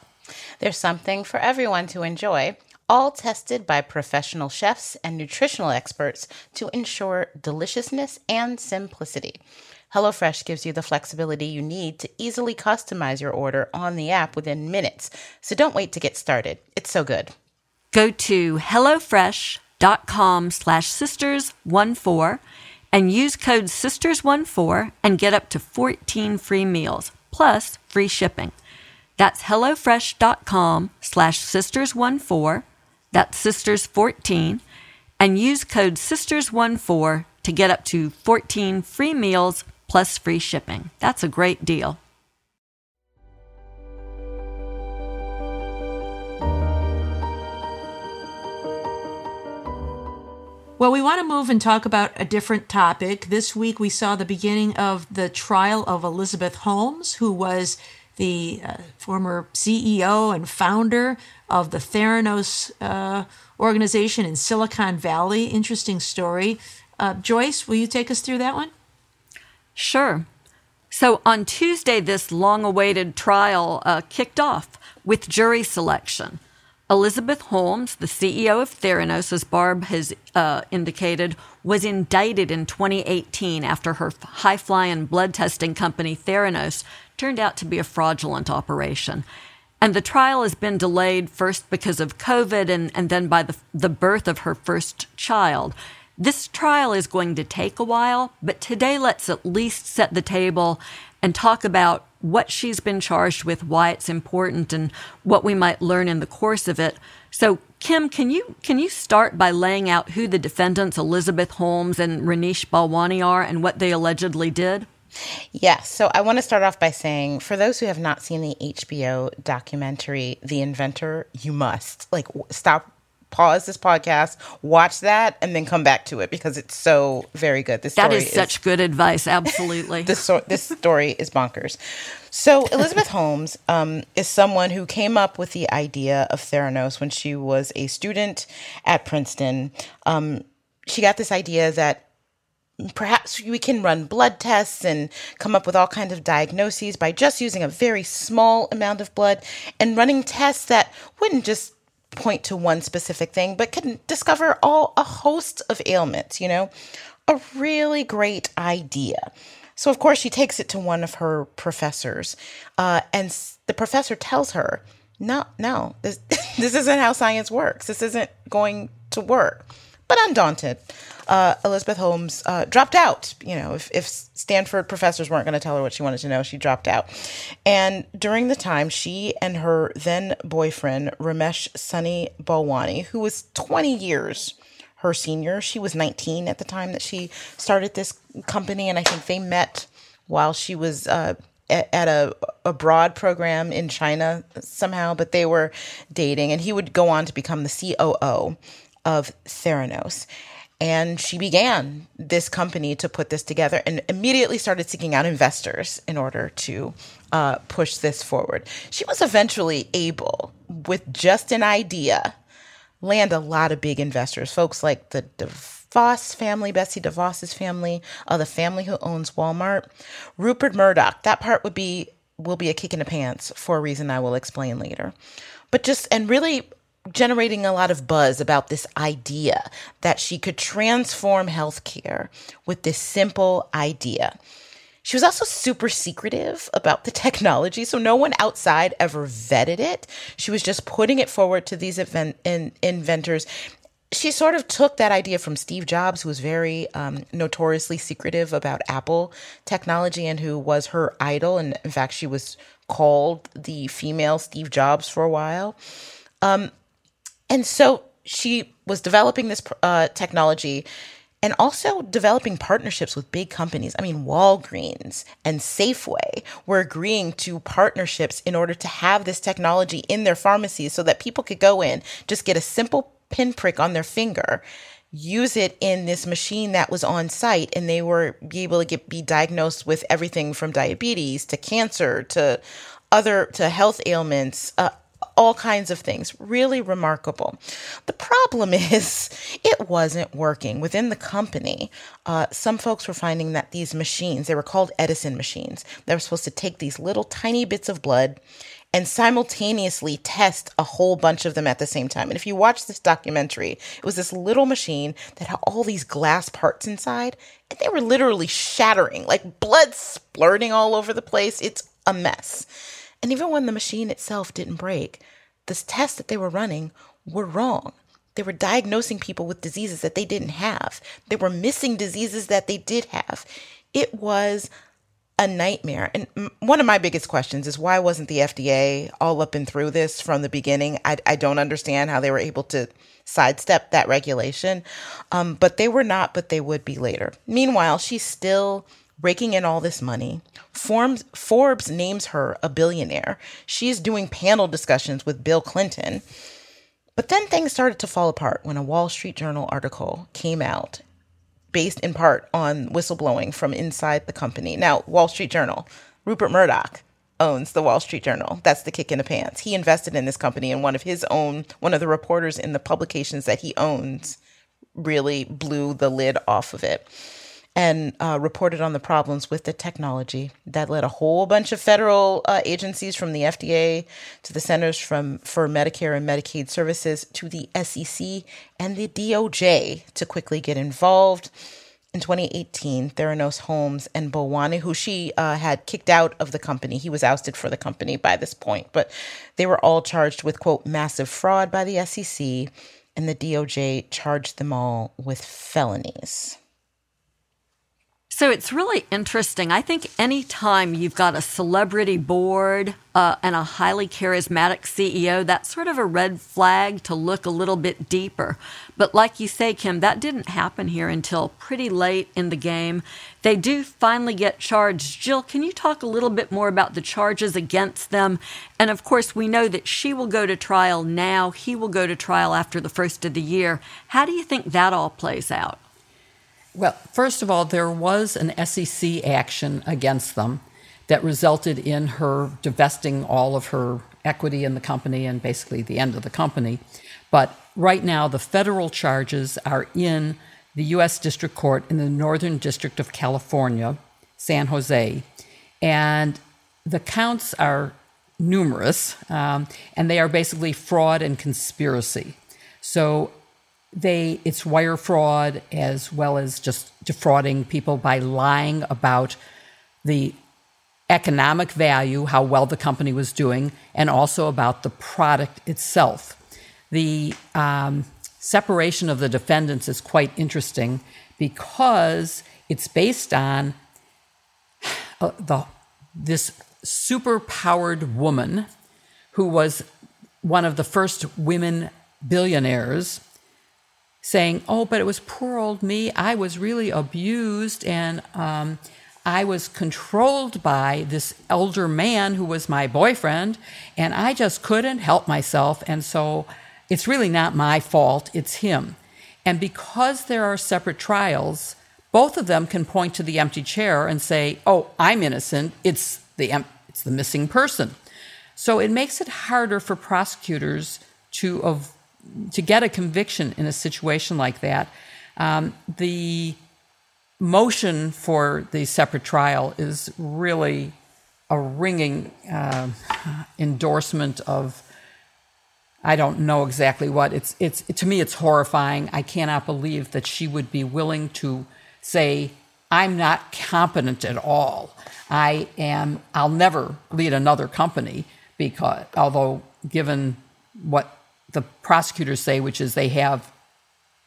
There's something for everyone to enjoy, all tested by professional chefs and nutritional experts to ensure deliciousness and simplicity. HelloFresh gives you the flexibility you need to easily customize your order on the app within minutes. So don't wait to get started. It's so good. Go to hellofresh.com/sisters14 and use code SISTERS14 and get up to 14 free meals, plus free shipping. That's hellofresh.com/sisters14, that's sisters14, and use code SISTERS14 to get up to 14 free meals, plus free shipping. That's a great deal. Well, we want to move and talk about a different topic. This week, we saw the beginning of the trial of Elizabeth Holmes, who was the former CEO and founder of the Theranos organization in Silicon Valley. Interesting story. Joyce, will you take us through that one? Sure. So on Tuesday, this long-awaited trial kicked off with jury selection. Elizabeth Holmes, the CEO of Theranos, as Barb has indicated, was indicted in 2018 after her high-flying blood testing company, Theranos, turned out to be a fraudulent operation. And the trial has been delayed first because of COVID and then by the birth of her first child. This trial is going to take a while, but today let's at least set the table and talk about what she's been charged with, why it's important, and what we might learn in the course of it. So, Kim, can you start by laying out who the defendants Elizabeth Holmes and Ramesh Balwani are and what they allegedly did? Yes. So I want to start off by saying, for those who have not seen the HBO documentary, The Inventor, you must. Like, stop. Pause this podcast, watch that, and then come back to it because it's so very good. This story is such good advice, absolutely. This story is bonkers. So Elizabeth Holmes is someone who came up with the idea of Theranos when she was a student at Princeton. She got this idea that perhaps we can run blood tests and come up with all kinds of diagnoses by just using a very small amount of blood and running tests that wouldn't just point to one specific thing, but could discover a host of ailments, you know, a really great idea. So, of course, she takes it to one of her professors, and the professor tells her, no, this isn't how science works. This isn't going to work. But undaunted, Elizabeth Holmes dropped out. You know, if Stanford professors weren't going to tell her what she wanted to know, she dropped out. And during the time, she and her then boyfriend, Ramesh Sunny Balwani, who was 20 years her senior, she was 19 at the time that she started this company. And I think they met while she was at a abroad program in China somehow, but they were dating, and he would go on to become the COO of Theranos. And she began this company to put this together and immediately started seeking out investors in order to push this forward. She was eventually able, with just an idea, land a lot of big investors, folks like the DeVos family, Betsy DeVos's family, the family who owns Walmart, Rupert Murdoch. That part will be a kick in the pants for a reason I will explain later. But really generating a lot of buzz about this idea that she could transform healthcare with this simple idea. She was also super secretive about the technology, so no one outside ever vetted it. She was just putting it forward to these inventors. She sort of took that idea from Steve Jobs, who was very notoriously secretive about Apple technology and who was her idol. And in fact, she was called the female Steve Jobs for a while. And so she was developing this technology and also developing partnerships with big companies. I mean, Walgreens and Safeway were agreeing to partnerships in order to have this technology in their pharmacies so that people could go in, just get a simple pinprick on their finger, use it in this machine that was on site, and they were able to be diagnosed with everything from diabetes to cancer to health ailments, all kinds of things. Really remarkable. The problem is it wasn't working. Within the company, some folks were finding that these machines, they were called Edison machines, they were supposed to take these little tiny bits of blood and simultaneously test a whole bunch of them at the same time. And if you watch this documentary, it was this little machine that had all these glass parts inside, and they were literally shattering, like blood splurting all over the place. It's a mess. And even when the machine itself didn't break, the tests that they were running were wrong. They were diagnosing people with diseases that they didn't have. They were missing diseases that they did have. It was a nightmare. And one of my biggest questions is, why wasn't the FDA all up and through this from the beginning? I don't understand how they were able to sidestep that regulation. But they were not, but they would be later. Meanwhile, she's still raking in all this money. Forbes names her a billionaire. She's doing panel discussions with Bill Clinton. But then things started to fall apart when a Wall Street Journal article came out based in part on whistleblowing from inside the company. Now, Wall Street Journal, Rupert Murdoch owns the Wall Street Journal. That's the kick in the pants. He invested in this company, and one of the reporters in the publications that he owns really blew the lid off of it and reported on the problems with the technology that led a whole bunch of federal agencies, from the FDA to the Centers for Medicare and Medicaid Services to the SEC and the DOJ, to quickly get involved. In 2018, Theranos, Holmes, and Balwani, who she had kicked out of the company — he was ousted for the company by this point — but they were all charged with, quote, massive fraud by the SEC, and the DOJ charged them all with felonies. So it's really interesting. I think any time you've got a celebrity board and a highly charismatic CEO, that's sort of a red flag to look a little bit deeper. But like you say, Kim, that didn't happen here until pretty late in the game. They do finally get charged. Jill, can you talk a little bit more about the charges against them? And of course, we know that she will go to trial now. He will go to trial after the first of the year. How do you think that all plays out? Well, first of all, there was an SEC action against them that resulted in her divesting all of her equity in the company and basically the end of the company. But right now, the federal charges are in the U.S. District Court in the Northern District of California, San Jose. And the counts are numerous, and they are basically fraud and conspiracy. So it's wire fraud, as well as just defrauding people by lying about the economic value, how well the company was doing, and also about the product itself. The separation of the defendants is quite interesting because it's based on this super-powered woman who was one of the first women billionaires, saying, "Oh, but it was poor old me. I was really abused, and I was controlled by this elder man who was my boyfriend, and I just couldn't help myself. And so it's really not my fault, it's him. And because there are separate trials, both of them can point to the empty chair and say, oh, I'm innocent, it's the missing person. So it makes it harder for prosecutors to get a conviction in a situation like that. The motion for the separate trial is really a ringing endorsement of, I don't know exactly what. It's to me, it's horrifying. I cannot believe that she would be willing to say, I'm not competent at all. I'll never lead another company, because although given what the prosecutors say, which is they have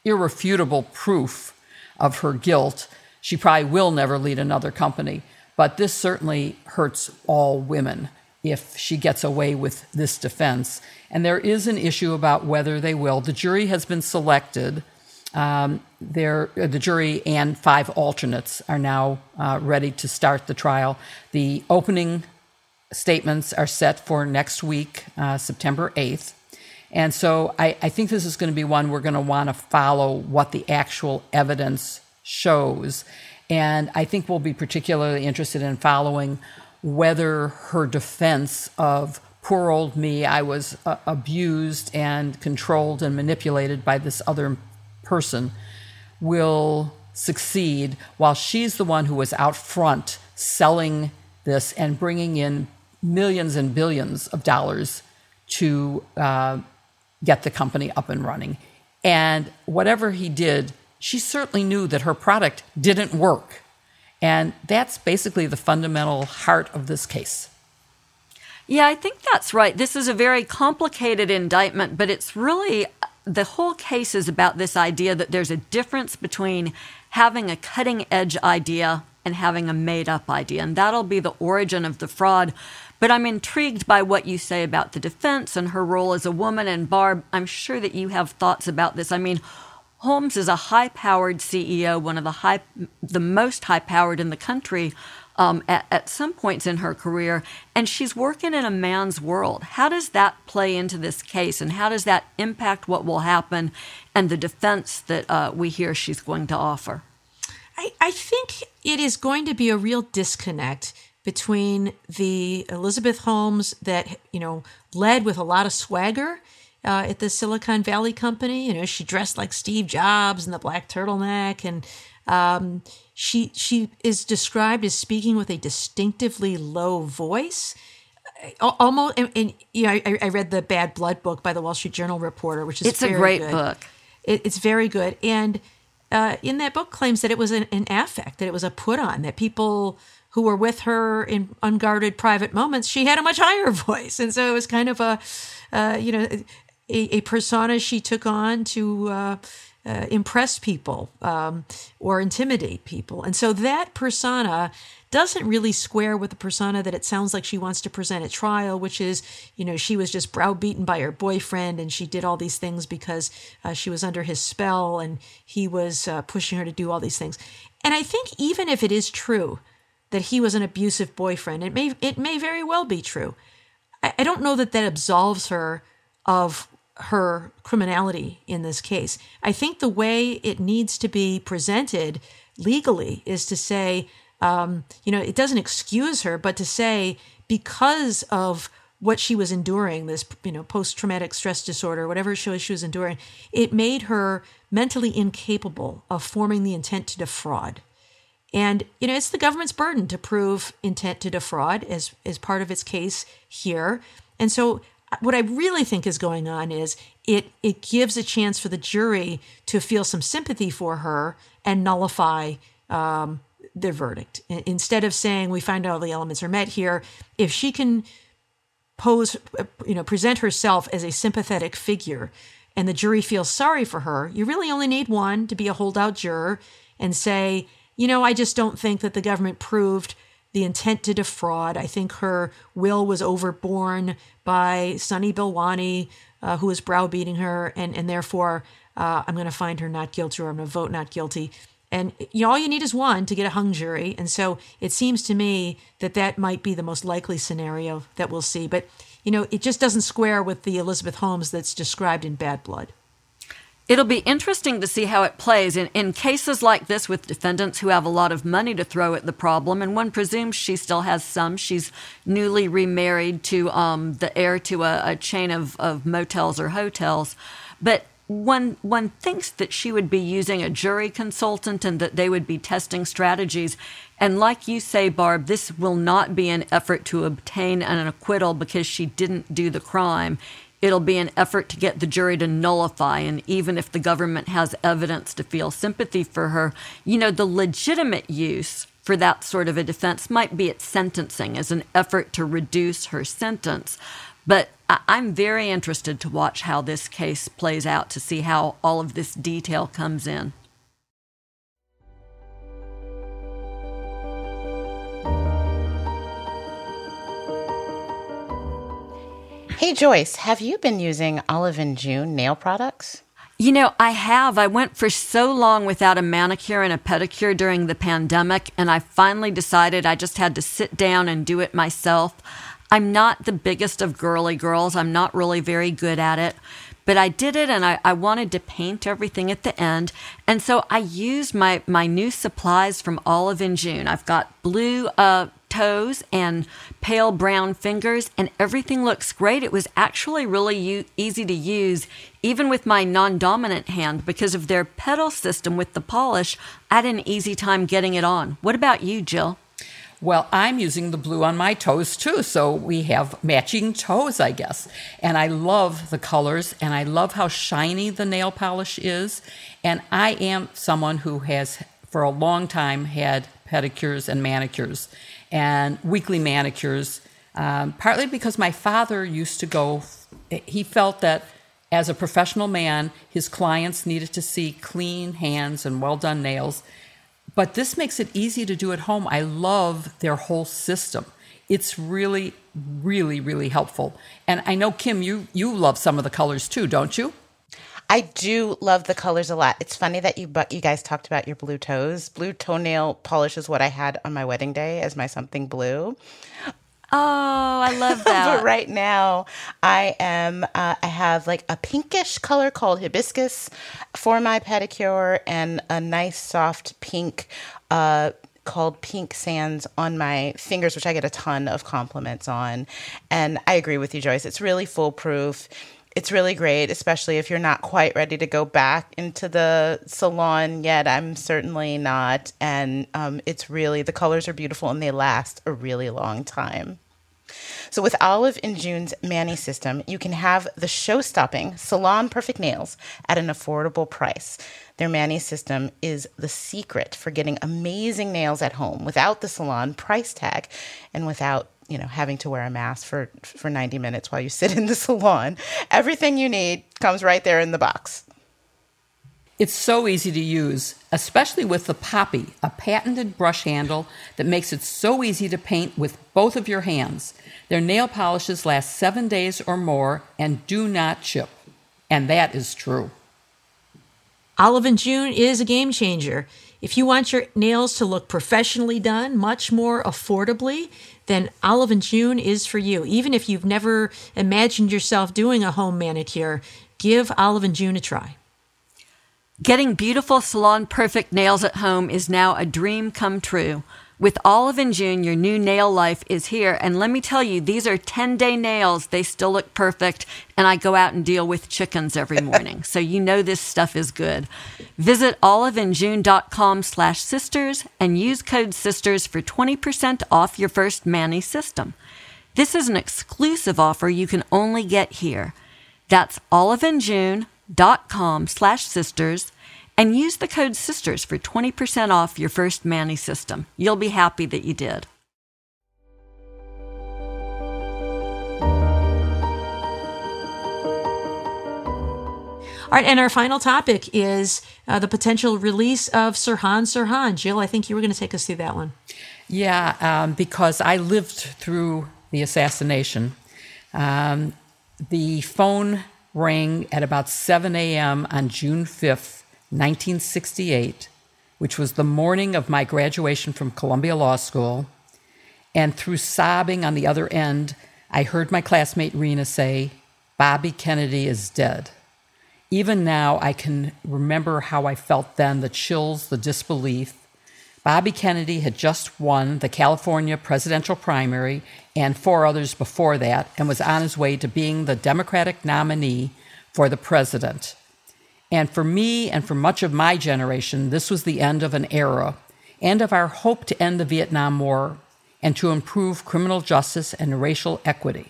irrefutable proof of her guilt, she probably will never lead another company. But this certainly hurts all women if she gets away with this defense. And there is an issue about whether they will. The jury has been selected. The jury and five alternates are now ready to start the trial. The opening statements are set for next week, September 8th. And so I think this is going to be one we're going to want to follow what the actual evidence shows. And I think we'll be particularly interested in following whether her defense of poor old me, I was abused and controlled and manipulated by this other person, will succeed, while she's the one who was out front selling this and bringing in millions and billions of dollars to get the company up and running. And whatever he did, she certainly knew that her product didn't work. And that's basically the fundamental heart of this case. Yeah, I think that's right. This is a very complicated indictment, but it's really, the whole case is about this idea that there's a difference between having a cutting-edge idea and having a made-up idea, and that'll be the origin of the fraud. But I'm intrigued by what you say about the defense and her role as a woman. And Barb, I'm sure that you have thoughts about this. I mean, Holmes is a high-powered CEO, one of the most high-powered in the country at some points in her career, and she's working in a man's world. How does that play into this case, and how does that impact what will happen and the defense that we hear she's going to offer? I think it is going to be a real disconnect between the Elizabeth Holmes that, led with a lot of swagger at the Silicon Valley company. She dressed like Steve Jobs in the black turtleneck, and she is described as speaking with a distinctively low voice. Almost, I read the Bad Blood book by the Wall Street Journal reporter, which is a great book. It's very good, and in that book claims that it was an affect, that it was a put on, that people who were with her in unguarded private moments, she had a much higher voice, and so it was kind of a persona she took on to impress people or intimidate people. And so that persona doesn't really square with the persona that it sounds like she wants to present at trial, which is, she was just browbeaten by her boyfriend and she did all these things because she was under his spell and he was pushing her to do all these things. And I think even if it is true that he was an abusive boyfriend, it may very well be true, I don't know that that absolves her of her criminality in this case. I think the way it needs to be presented legally is to say, it doesn't excuse her, but to say because of what she was enduring, this, post-traumatic stress disorder, whatever she was enduring, it made her mentally incapable of forming the intent to defraud. And, it's the government's burden to prove intent to defraud as part of its case here. And so what I really think is going on is it gives a chance for the jury to feel some sympathy for her and nullify their verdict. Instead of saying we find all the elements are met here, if she can present herself as a sympathetic figure and the jury feels sorry for her, you really only need one to be a holdout juror and say, I just don't think that the government proved the intent to defraud. I think her will was overborne by Sunny Balwani, who was browbeating her, and therefore I'm going to find her not guilty, or I'm going to vote not guilty. And all you need is one to get a hung jury. And so it seems to me that that might be the most likely scenario that we'll see. But, it just doesn't square with the Elizabeth Holmes that's described in Bad Blood. It'll be interesting to see how it plays in cases like this with defendants who have a lot of money to throw at the problem. And one presumes she still has some. She's newly remarried to the heir to a chain of motels or hotels. But one thinks that she would be using a jury consultant and that they would be testing strategies. And like you say, Barb, this will not be an effort to obtain an acquittal because she didn't do the crime. It'll be an effort to get the jury to nullify. And even if the government has evidence to feel sympathy for her, the legitimate use for that sort of a defense might be at sentencing as an effort to reduce her sentence. But I'm very interested to watch how this case plays out to see how all of this detail comes in. Hey, Joyce, have you been using Olive and June nail products? I have. I went for so long without a manicure and a pedicure during the pandemic, and I finally decided I just had to sit down and do it myself. I'm not the biggest of girly girls. I'm not really very good at it. But I did it, and I wanted to paint everything at the end. And so I used my new supplies from Olive and June. I've got blue toes and pale brown fingers, and everything looks great. It was actually really easy to use, even with my non-dominant hand. Because of their pedal system with the polish, I had an easy time getting it on. What about you, Jill? Well, I'm using the blue on my toes, too, so we have matching toes, I guess. And I love the colors, and I love how shiny the nail polish is. And I am someone who has, for a long time, had pedicures and manicures and weekly manicures, partly because my father used to go, he felt that as a professional man, his clients needed to see clean hands and well-done nails. But this makes it easy to do at home. I love their whole system. It's really, really, really helpful. And I know, Kim, you love some of the colors too, don't you? I do love the colors a lot. It's funny that you guys talked about your blue toes. Blue toenail polish is what I had on my wedding day as my something blue. Oh, I love that. But right now, I have like a pinkish color called hibiscus for my pedicure and a nice soft pink called Pink Sands on my fingers, which I get a ton of compliments on. And I agree with you, Joyce. It's really foolproof. It's really great, especially if you're not quite ready to go back into the salon yet. I'm certainly not. And it's really, the colors are beautiful and they last a really long time. So with Olive and June's Manny system, you can have the show-stopping, salon-perfect nails at an affordable price. Their Manny system is the secret for getting amazing nails at home without the salon price tag and without having to wear a mask for 90 minutes while you sit in the salon. Everything you need comes right there in the box. It's so easy to use, especially with the Poppy, a patented brush handle that makes it so easy to paint with both of your hands. Their nail polishes last 7 days or more and do not chip. And that is true. Olive and June is a game changer. If you want your nails to look professionally done, much more affordably, then Olive and June is for you. Even if you've never imagined yourself doing a home manicure, give Olive and June a try. Getting beautiful salon-perfect nails at home is now a dream come true. With Olive and June, your new nail life is here. And let me tell you, these are 10-day nails. They still look perfect. And I go out and deal with chickens every morning. So this stuff is good. Visit oliveandjune.com/sisters and use code SISTERS for 20% off your first Manny system. This is an exclusive offer you can only get here. That's oliveandjune.com/sisters. And use the code SISTERS for 20% off your first Manny system. You'll be happy that you did. All right, and our final topic is the potential release of Sirhan Sirhan. Jill, I think you were going to take us through that one. Yeah, because I lived through the assassination. The phone rang at about 7 a.m. on June 5th, 1968, which was the morning of my graduation from Columbia Law School, and through sobbing on the other end, I heard my classmate Rena say, "Bobby Kennedy is dead." Even now, I can remember how I felt then, the chills, the disbelief. Bobby Kennedy had just won the California presidential primary and four others before that, and was on his way to being the Democratic nominee for the president. And for me and for much of my generation, this was the end of an era and of our hope to end the Vietnam War and to improve criminal justice and racial equity.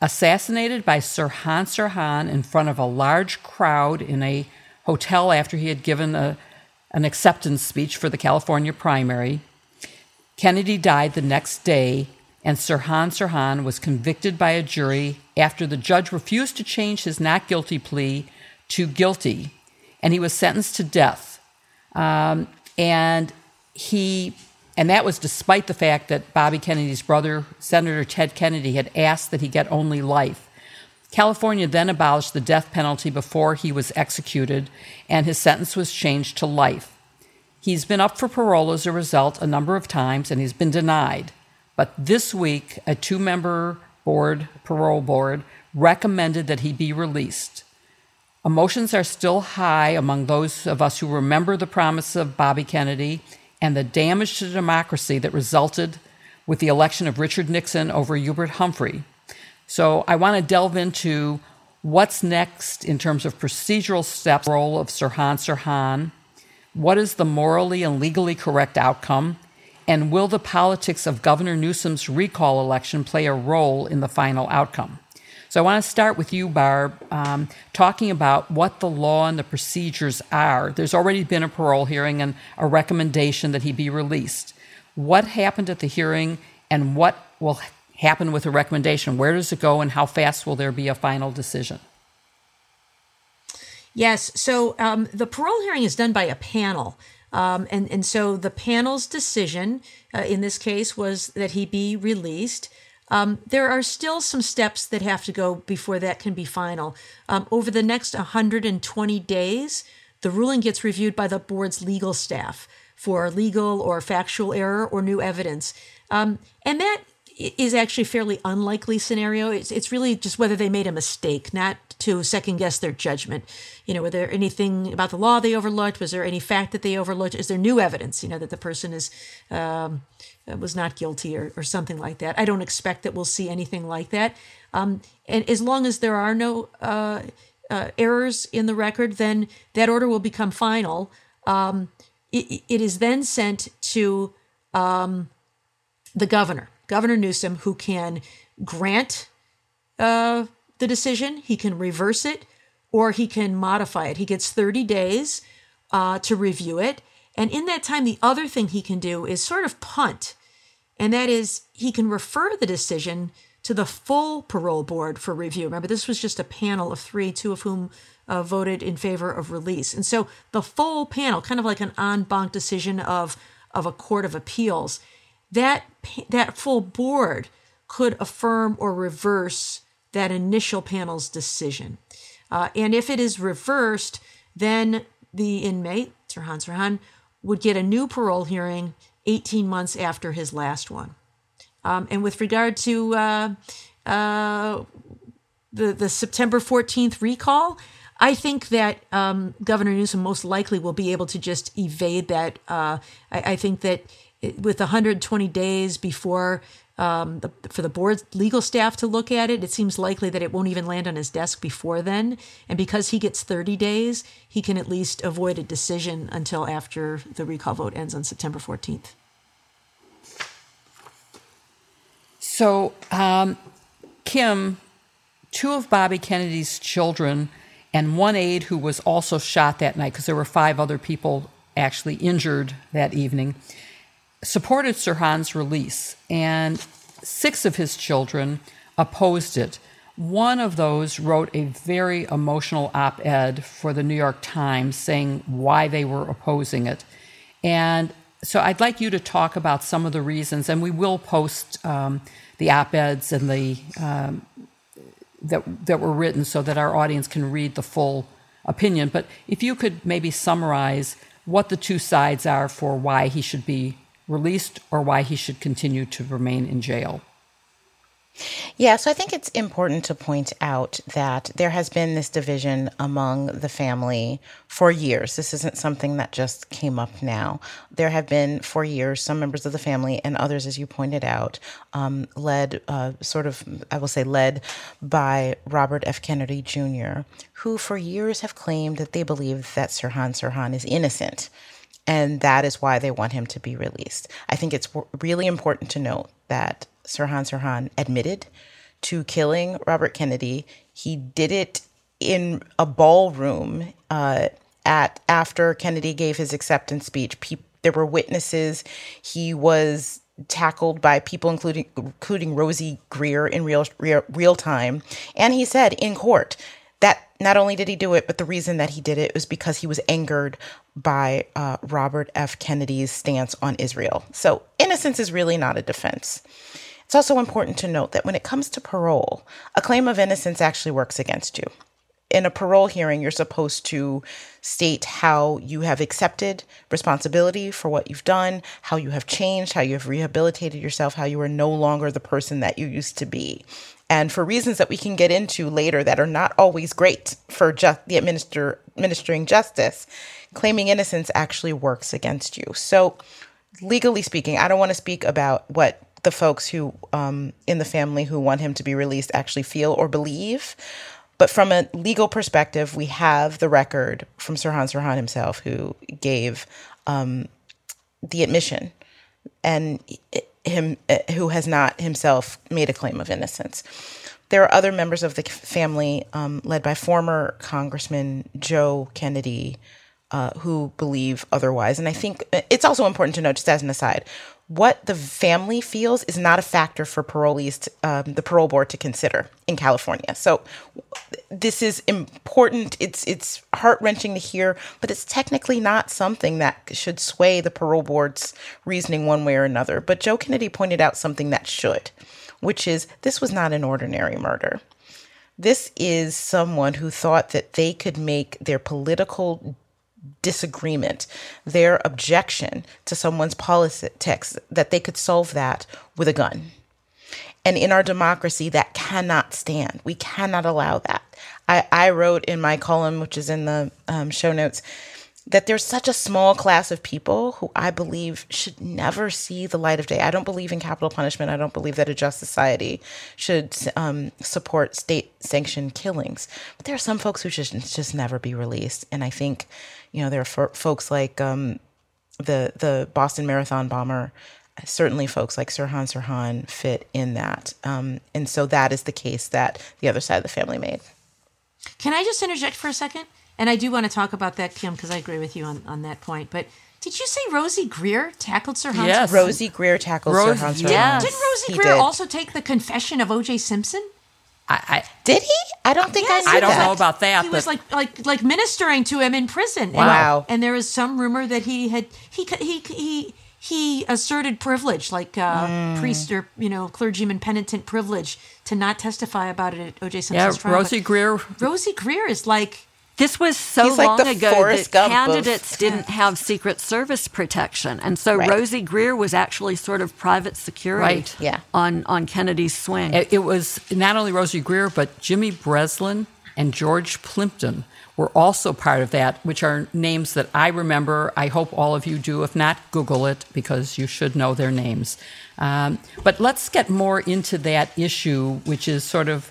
Assassinated by Sirhan Sirhan in front of a large crowd in a hotel after he had given an acceptance speech for the California primary, Kennedy died the next day, and Sirhan Sirhan was convicted by a jury after the judge refused to change his not guilty plea to guilty, and he was sentenced to death. And that was despite the fact that Bobby Kennedy's brother, Senator Ted Kennedy, had asked that he get only life. California then abolished the death penalty before he was executed, and his sentence was changed to life. He's been up for parole as a result a number of times, and he's been denied. But this week, a two-member parole board, recommended that he be released. Emotions are still high among those of us who remember the promise of Bobby Kennedy and the damage to democracy that resulted with the election of Richard Nixon over Hubert Humphrey. So I want to delve into what's next in terms of procedural steps, the role of Sirhan Sirhan, what is the morally and legally correct outcome, and will the politics of Governor Newsom's recall election play a role in the final outcome? So I want to start with you, Barb, talking about what the law and the procedures are. There's already been a parole hearing and a recommendation that he be released. What happened at the hearing, and what will happen with the recommendation? Where does it go, and how fast will there be a final decision? Yes. So the parole hearing is done by a panel. And so the panel's decision in this case was that he be released. There are still some steps that have to go before that can be final. Over the next 120 days, the ruling gets reviewed by the board's legal staff for legal or factual error or new evidence. And that is actually a fairly unlikely scenario. It's really just whether they made a mistake, not to second guess their judgment. You know, were there anything about the law they overlooked? Was there any fact that they overlooked? Is there new evidence, you know, that the person is was not guilty or something like that? I don't expect that we'll see anything like that. And as long as there are no errors in the record, then that order will become final. It is then sent to the governor, Governor Newsom, who can grant the decision, he can reverse it, or he can modify it. He gets 30 days to review it. And in that time, the other thing he can do is sort of punt. And that is, he can refer the decision to the full parole board for review. Remember, this was just a panel of three, two of whom voted in favor of release. And so the full panel, kind of like an en banc decision of a court of appeals, that full board could affirm or reverse that initial panel's decision. And if it is reversed, then the inmate, Sirhan Sirhan, would get a new parole hearing 18 months after his last one. And with regard to the September 14th recall, I think that Governor Newsom most likely will be able to just evade that. I think that with 120 days before for the board's legal staff to look at it, it seems likely that it won't even land on his desk before then. And because he gets 30 days, he can at least avoid a decision until after the recall vote ends on September 14th. So, Kim, two of Bobby Kennedy's children and one aide who was also shot that night, because there were five other people actually injured that evening, supported Sirhan's release, and six of his children opposed it. One of those wrote a very emotional op-ed for the New York Times saying why they were opposing it. And so I'd like you to talk about some of the reasons, and we will post the op-eds and the that were written so that our audience can read the full opinion. But if you could maybe summarize what the two sides are for why he should be released or why he should continue to remain in jail. Yeah, so I think it's important to point out that there has been this division among the family for years. This isn't something that just came up now. There have been for years some members of the family and others, as you pointed out, led by Robert F. Kennedy Jr., who for years have claimed that they believe that Sirhan Sirhan is innocent. And that is why they want him to be released. I think it's really important to note that Sirhan Sirhan admitted to killing Robert Kennedy. He did it in a ballroom after Kennedy gave his acceptance speech. There were witnesses. He was tackled by people, including Rosey Grier, in real time. And he said in court that not only did he do it, but the reason that he did it was because he was angered by Robert F. Kennedy's stance on Israel. So innocence is really not a defense. It's also important to note that when it comes to parole, a claim of innocence actually works against you. In a parole hearing, you're supposed to state how you have accepted responsibility for what you've done, how you have changed, how you have rehabilitated yourself, how you are no longer the person that you used to be. And for reasons that we can get into later that are not always great for administering justice, claiming innocence actually works against you. So legally speaking, I don't want to speak about what the folks who in the family who want him to be released actually feel or believe. But from a legal perspective, we have the record from Sirhan Sirhan himself, who gave the admission, and him who has not himself made a claim of innocence. There are other members of the family, led by former Congressman Joe Kennedy, who believe otherwise. And I think it's also important to note, just as an aside, what the family feels is not a factor for parolees, the parole board, to consider in California. So this is important. It's heart-wrenching to hear, but it's technically not something that should sway the parole board's reasoning one way or another. But Joe Kennedy pointed out something that should, which is this was not an ordinary murder. This is someone who thought that they could make their political disagreement, their objection to someone's politics, that they could solve that with a gun. And in our democracy, that cannot stand. We cannot allow that. I wrote in my column, which is in the show notes, that there's such a small class of people who I believe should never see the light of day. I don't believe in capital punishment. I don't believe that a just society should support state-sanctioned killings. But there are some folks who should just never be released. And I think, you know, there are folks like the Boston Marathon bomber. Certainly folks like Sirhan Sirhan fit in that. And so that is the case that the other side of the family made. Can I just interject for a second? And I do want to talk about that, Kim, because I agree with you on that point. But did you say Rosey Grier tackled Sirhan? Yes, Rosey Grier tackled Sirhan Sirhan. Yes. Didn't Rosey Grier also take the confession of O.J. Simpson? Did he? I don't think I knew that. I don't know about that. He was like ministering to him in prison. Wow. And there is some rumor that he asserted privilege, like priest or clergyman penitent privilege, to not testify about it at O.J. Simpson's trial. Rosey Grier. Rosey Grier is like. This was so long ago that candidates didn't have Secret Service protection. And so Rosey Grier was actually sort of private security on Kennedy's swing. It was not only Rosey Grier, but Jimmy Breslin and George Plimpton were also part of that, which are names that I remember. I hope all of you do. If not, Google it, because you should know their names. But let's get more into that issue, which is sort of...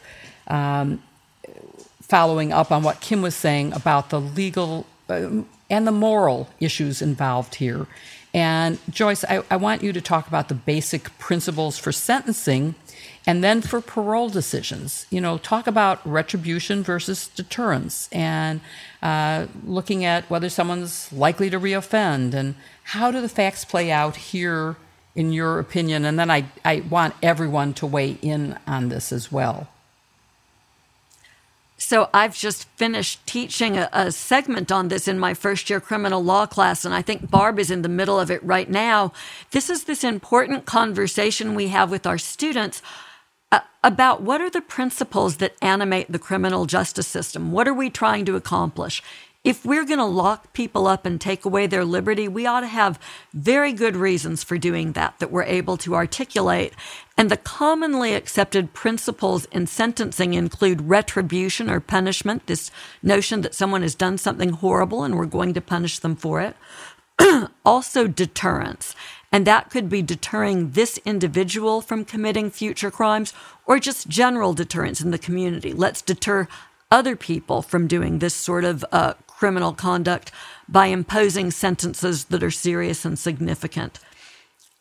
following up on what Kim was saying about the legal and the moral issues involved here. And Joyce, I want you to talk about the basic principles for sentencing and then for parole decisions. You know, talk about retribution versus deterrence and looking at whether someone's likely to reoffend, and how do the facts play out here in your opinion? And then I want everyone to weigh in on this as well. So I've just finished teaching a segment on this in my first-year criminal law class, and I think Barb is in the middle of it right now. This is this important conversation we have with our students about what are the principles that animate the criminal justice system? What are we trying to accomplish? If we're going to lock people up and take away their liberty, we ought to have very good reasons for doing that, that we're able to articulate. And the commonly accepted principles in sentencing include retribution or punishment, this notion that someone has done something horrible and we're going to punish them for it. Also deterrence. And that could be deterring this individual from committing future crimes or just general deterrence in the community. Let's deter other people from doing this sort of criminal conduct by imposing sentences that are serious and significant.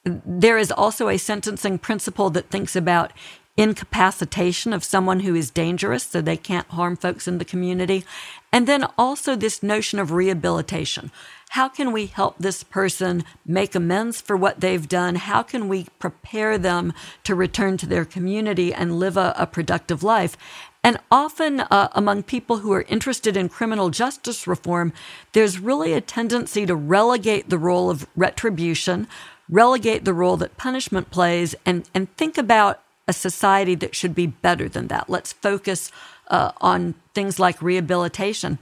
There is also a sentencing principle that thinks about incapacitation of someone who is dangerous so they can't harm folks in the community. And then also this notion of rehabilitation. How can we help this person make amends for what they've done? How can we prepare them to return to their community and live a productive life? And often among people who are interested in criminal justice reform, there's really a tendency to relegate the role of retribution, relegate the role that punishment plays, and think about a society that should be better than that. Let's focus on things like rehabilitation.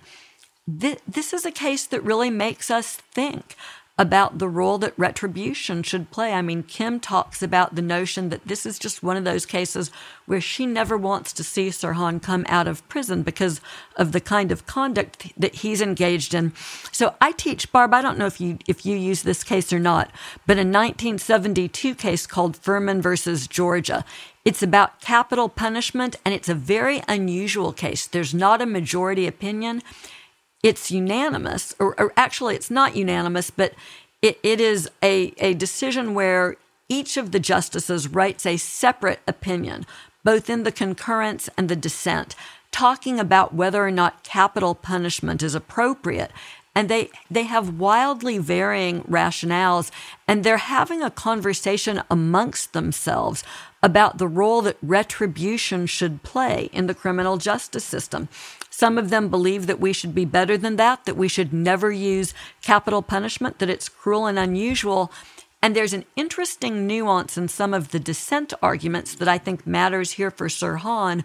This is a case that really makes us think about the role that retribution should play. I mean, Kim talks about the notion that this is just one of those cases where she never wants to see Sirhan come out of prison because of the kind of conduct that he's engaged in. So I teach, Barb, I don't know if you use this case or not, but a 1972 case called Furman versus Georgia. It's about capital punishment, and it's a very unusual case. There's not a majority opinion. It's unanimous, or actually it's not unanimous, but it is a decision where each of the justices writes a separate opinion, both in the concurrence and the dissent, talking about whether or not capital punishment is appropriate. And they have wildly varying rationales, and they're having a conversation amongst themselves about the role that retribution should play in the criminal justice system. Some of them believe that we should be better than that we should never use capital punishment, that it's cruel and unusual. And there's an interesting nuance in some of the dissent arguments that I think matters here for Sirhan,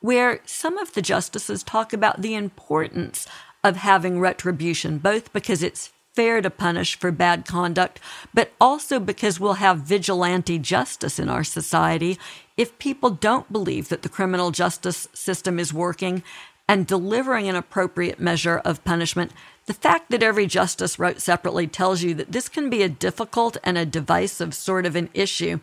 where some of the justices talk about the importance of having retribution, both because it's fair to punish for bad conduct, but also because we'll have vigilante justice in our society if people don't believe that the criminal justice system is working and delivering an appropriate measure of punishment. The fact that every justice wrote separately tells you that this can be a difficult and a divisive sort of an issue.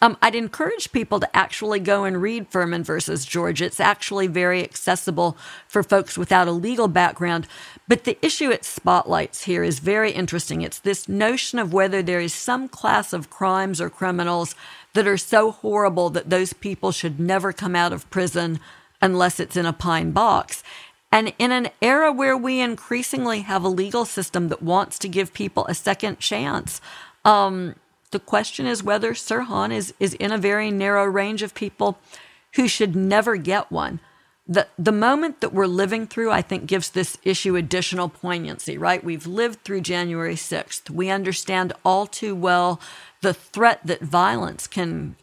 I'd encourage people to actually go and read Furman versus Georgia. It's actually very accessible for folks without a legal background. But the issue it spotlights here is very interesting. It's this notion of whether there is some class of crimes or criminals that are so horrible that those people should never come out of prison unless it's in a pine box. And in an era where we increasingly have a legal system that wants to give people a second chance, the question is whether Sirhan is in a very narrow range of people who should never get one. The moment that we're living through, I think, gives this issue additional poignancy, right? We've lived through January 6th. We understand all too well the threat that violence can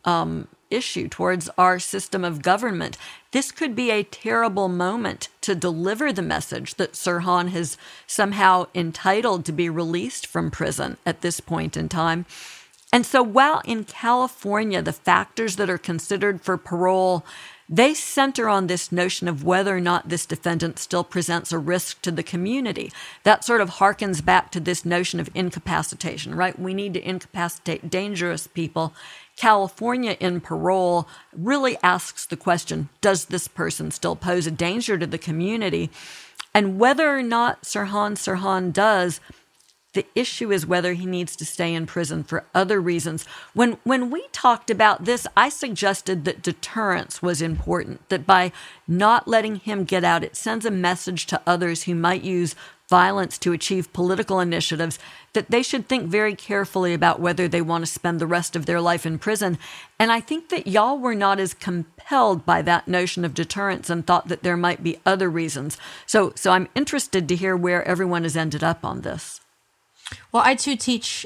issue towards our system of government. This could be a terrible moment to deliver the message that Sirhan has somehow entitled to be released from prison at this point in time. And so while in California, the factors that are considered for parole, they center on this notion of whether or not this defendant still presents a risk to the community. That sort of harkens back to this notion of incapacitation, right? We need to incapacitate dangerous people. California in parole really asks the question, does this person still pose a danger to the community? And whether or not Sirhan does, the issue is whether he needs to stay in prison for other reasons. When we talked about this, I suggested that deterrence was important, that by not letting him get out, it sends a message to others who might use violence to achieve political initiatives, that they should think very carefully about whether they want to spend the rest of their life in prison. And I think that y'all were not as compelled by that notion of deterrence and thought that there might be other reasons. So I'm interested to hear where everyone has ended up on this. Well, I too teach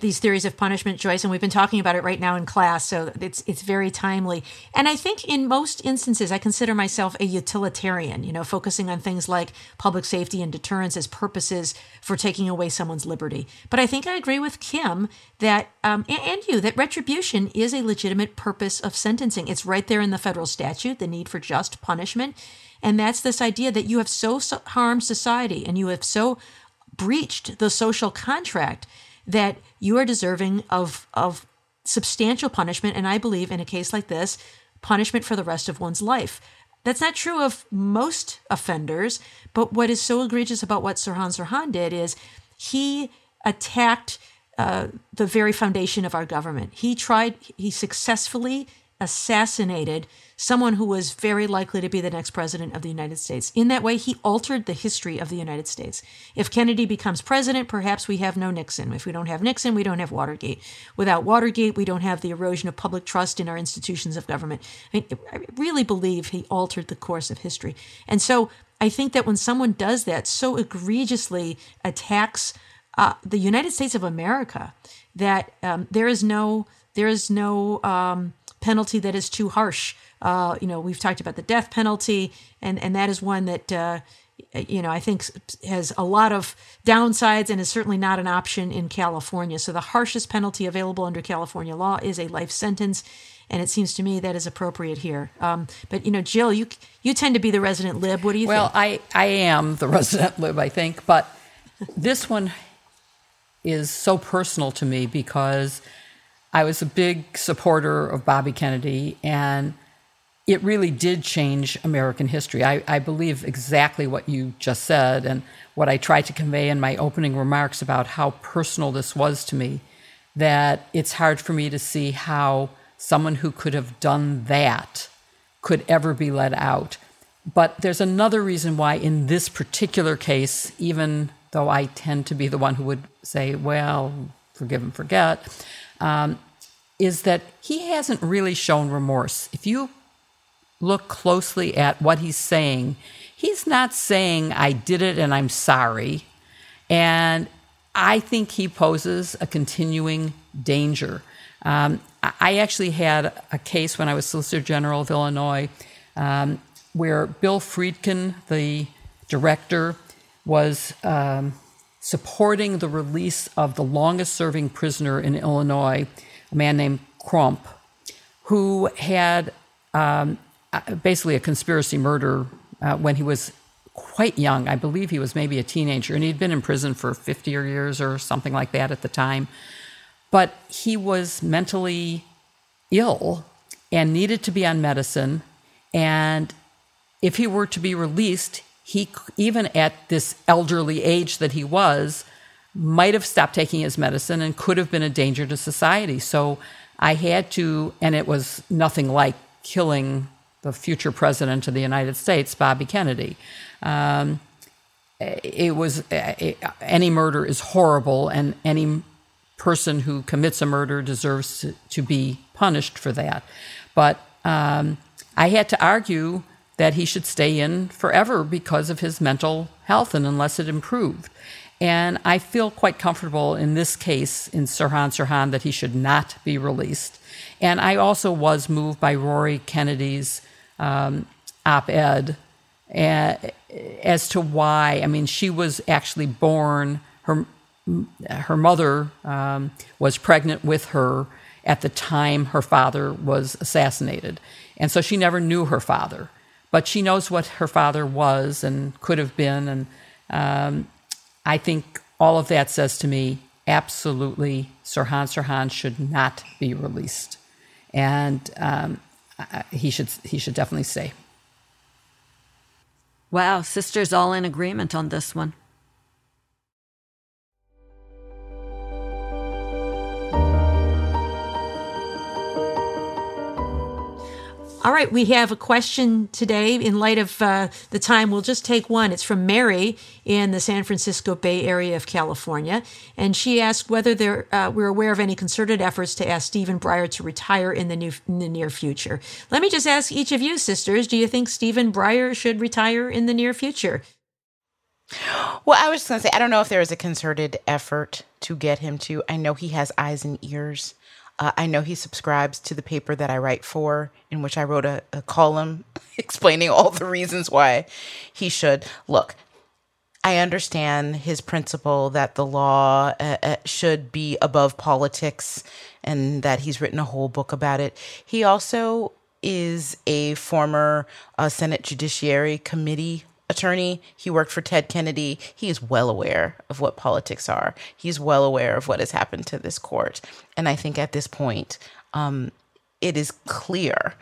these theories of punishment, Joyce, and we've been talking about it right now in class, so it's very timely. And I think in most instances, I consider myself a utilitarian, you know, focusing on things like public safety and deterrence as purposes for taking away someone's liberty. But I think I agree with Kim that, and you, that retribution is a legitimate purpose of sentencing. It's right there in the federal statute, the need for just punishment. And that's this idea that you have so harmed society and you have so breached the social contract that you are deserving of substantial punishment. And I believe in a case like this, punishment for the rest of one's life. That's not true of most offenders, but what is so egregious about what Sirhan Sirhan did is he attacked the very foundation of our government. He successfully assassinated someone who was very likely to be the next president of the United States. In that way, he altered the history of the United States. If Kennedy becomes president, perhaps we have no Nixon. If we don't have Nixon, we don't have Watergate. Without Watergate, we don't have the erosion of public trust in our institutions of government. I really believe he altered the course of history. And so I think that when someone does that, so egregiously attacks the United States of America, that there is no penalty that is too harsh. You know, we've talked about the death penalty, and that is one that, you know, I think has a lot of downsides and is certainly not an option in California. So the harshest penalty available under California law is a life sentence. And it seems to me that is appropriate here. But, you know, Jill, you tend to be the resident lib. What do you think? Well, I am the resident lib, I think. But this one is so personal to me because I was a big supporter of Bobby Kennedy, and it really did change American history. I believe exactly what you just said and what I tried to convey in my opening remarks about how personal this was to me, that it's hard for me to see how someone who could have done that could ever be let out. But there's another reason why in this particular case, even though I tend to be the one who would say, well, forgive and forget, is that he hasn't really shown remorse. If you look closely at what he's saying, he's not saying, I did it and I'm sorry. And I think he poses a continuing danger. I actually had a case when I was Solicitor General of Illinois where Bill Friedkin, the director, was supporting the release of the longest-serving prisoner in Illinois, a man named Crump, who had basically a conspiracy murder when he was quite young. I believe he was maybe a teenager, and he'd been in prison for 50 or years or something like that at the time. But he was mentally ill and needed to be on medicine, and if he were to be released, he, even at this elderly age that he was, might have stopped taking his medicine and could have been a danger to society. So I had to, and it was nothing like killing the future president of the United States, Bobby Kennedy. It was, any murder is horrible, and any person who commits a murder deserves to be punished for that. But I had to argue that he should stay in forever because of his mental health and unless it improved. And I feel quite comfortable in this case, in Sirhan Sirhan, that he should not be released. And I also was moved by Rory Kennedy's op-ed as to why. I mean, she was actually born, her mother was pregnant with her at the time her father was assassinated. And so she never knew her father. But she knows what her father was and could have been. And I think all of that says to me, absolutely, Sirhan Sirhan should not be released. And he should definitely stay. Wow, sisters all in agreement on this one. All right, we have a question today. In light of the time, we'll just take one. It's from Mary in the San Francisco Bay Area of California. And she asked whether we're aware of any concerted efforts to ask Stephen Breyer to retire in the near future. Let me just ask each of you, sisters, do you think Stephen Breyer should retire in the near future? Well, I was going to say, I don't know if there is a concerted effort to get him to. I know he has eyes and ears. I know he subscribes to the paper that I write for, in which I wrote a column explaining all the reasons why he should. Look, I understand his principle that the law should be above politics and that he's written a whole book about it. He also is a former Senate Judiciary Committee attorney. He worked for Ted Kennedy. He is well aware of what politics are. He's well aware of what has happened to this court. And I think at this point, it is clear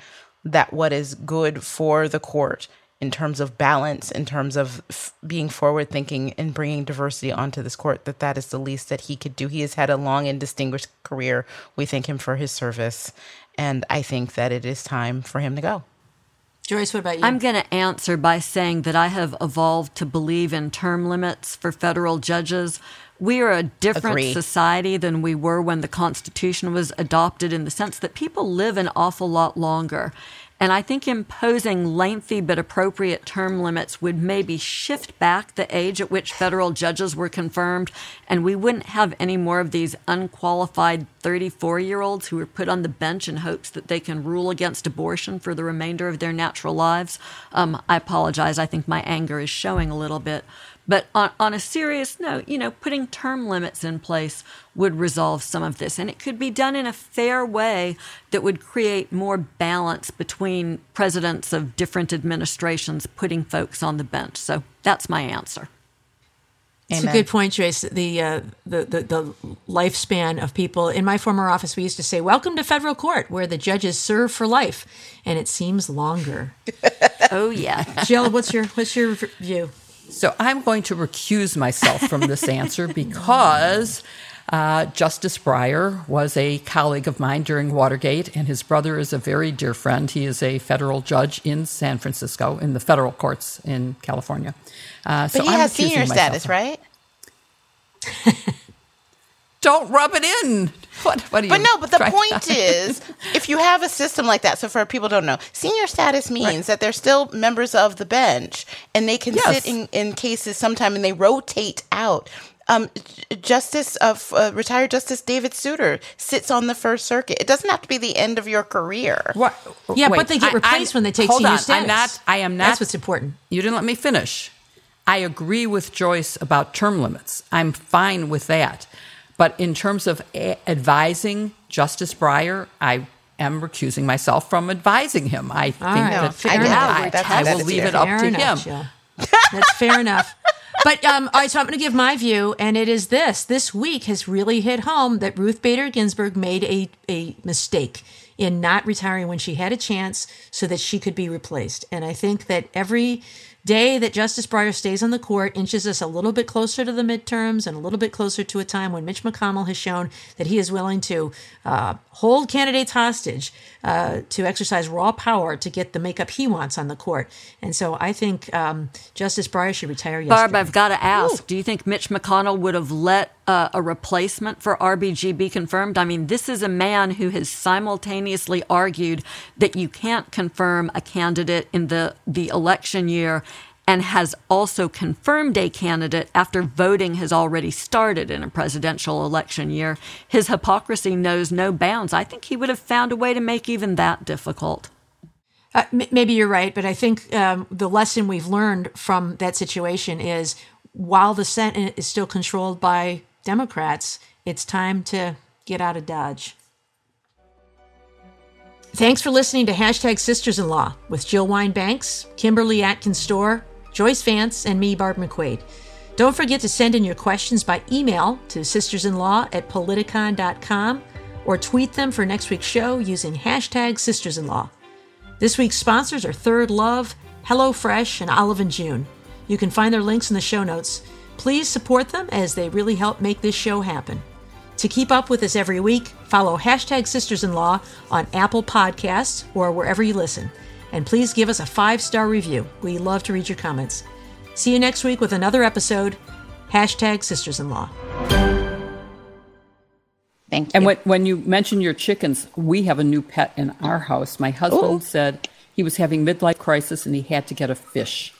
that what is good for the court in terms of balance, in terms of being forward-thinking and bringing diversity onto this court, that that is the least that he could do. He has had a long and distinguished career. We thank him for his service. And I think that it is time for him to go. Joyce, what about you? I'm going to answer by saying that I have evolved to believe in term limits for federal judges. We are a different society than we were when the Constitution was adopted, in the sense that people live an awful lot longer. And I think imposing lengthy but appropriate term limits would maybe shift back the age at which federal judges were confirmed, and we wouldn't have any more of these unqualified 34-year-olds who are put on the bench in hopes that they can rule against abortion for the remainder of their natural lives. I apologize. I think my anger is showing a little bit. But on a serious note, you know, putting term limits in place would resolve some of this. And it could be done in a fair way that would create more balance between presidents of different administrations putting folks on the bench. So that's my answer. It's a good point, Joyce. The lifespan of people. In my former office, we used to say, "Welcome to federal court, where the judges serve for life," and it seems longer. Oh yeah, Jill, what's your view? So I'm going to recuse myself from this answer because Justice Breyer was a colleague of mine during Watergate, and his brother is a very dear friend. He is a federal judge in San Francisco, in the federal courts in California. But he has senior status, right? Don't rub it in. What but no, but the point is, if you have a system like that, so for people who don't know, senior status means that they're still members of the bench, and they can sit in cases sometime, and they rotate out. Retired Justice David Souter sits on the First Circuit. It doesn't have to be the end of your career. What? Yeah, wait, but they get replaced when they take senior status. I am not. That's what's important. You didn't let me finish. I agree with Joyce about term limits. I'm fine with that. But in terms of advising Justice Breyer, I am recusing myself from advising him. I think I will leave it up to him. That's fair enough. But all right, so I'm going to give my view, and it is this. This week has really hit home that Ruth Bader Ginsburg made a mistake in not retiring when she had a chance so that she could be replaced. And I think that every day that Justice Breyer stays on the court inches us a little bit closer to the midterms and a little bit closer to a time when Mitch McConnell has shown that he is willing to hold candidates hostage, to exercise raw power to get the makeup he wants on the court. And so I think Justice Breyer should retire yesterday. Barb, I've got to ask, do you think Mitch McConnell would have let a replacement for RBG be confirmed? I mean, this is a man who has simultaneously argued that you can't confirm a candidate in the election year, and has also confirmed a candidate after voting has already started in a presidential election year. His hypocrisy knows no bounds. I think he would have found a way to make even that difficult. Maybe you're right, but I think the lesson we've learned from that situation is, while the Senate is still controlled by Democrats, it's time to get out of Dodge. Thanks for listening to Hashtag Sisters in Law with Jill Wine-Banks, Kimberly Atkins Stohr, Joyce Vance, and me, Barb McQuade. Don't forget to send in your questions by email to sistersinlaw@politicon.com, or tweet them for next week's show using hashtag sistersinlaw. This week's sponsors are Third Love, HelloFresh, and Olive and June. You can find their links in the show notes. Please support them, as they really help make this show happen. To keep up with us every week, follow hashtag sistersinlaw on Apple Podcasts or wherever you listen. And please give us a 5-star review. We love to read your comments. See you next week with another episode, hashtag Sisters in Law. Thank you. And when you mention your chickens, we have a new pet in our house. My husband said he was having midlife crisis and he had to get a fish.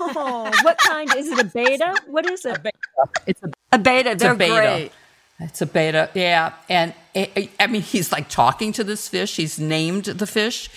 Oh, what kind? Is it a beta? What is it? A beta. It's a beta. They're a beta. Great. It's a beta, yeah. And I mean, he's like talking to this fish. He's named the fish.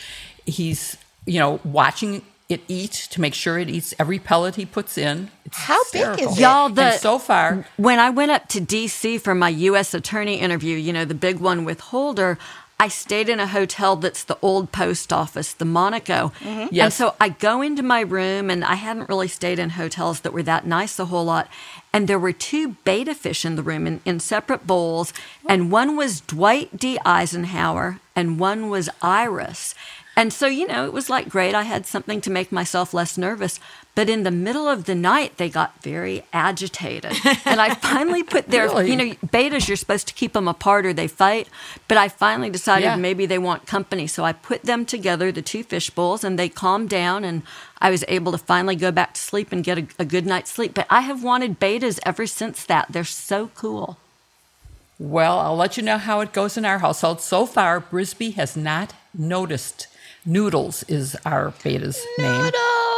He's, you know, watching it eat to make sure it eats every pellet he puts in. It's hysterical. Big is it? Y'all, and so far, when I went up to D.C. for my U.S. attorney interview, you know, the big one with Holder, I stayed in a hotel that's the old post office, the Monaco. Mm-hmm. Yes. And so I go into my room, and I hadn't really stayed in hotels that were that nice a whole lot. And there were two betta fish in the room in separate bowls. And one was Dwight D. Eisenhower, and one was Iris. And so, you know, it was like, great, I had something to make myself less nervous. But in the middle of the night, they got very agitated. And I finally put their, really? You know, betas, you're supposed to keep them apart or they fight. But I finally decided maybe they want company. So I put them together, the two fish bowls, and they calmed down. And I was able to finally go back to sleep and get a good night's sleep. But I have wanted betas ever since that. They're so cool. Well, I'll let you know how it goes in our household. So far, Brisby has not noticed. Noodles is our beta's name. And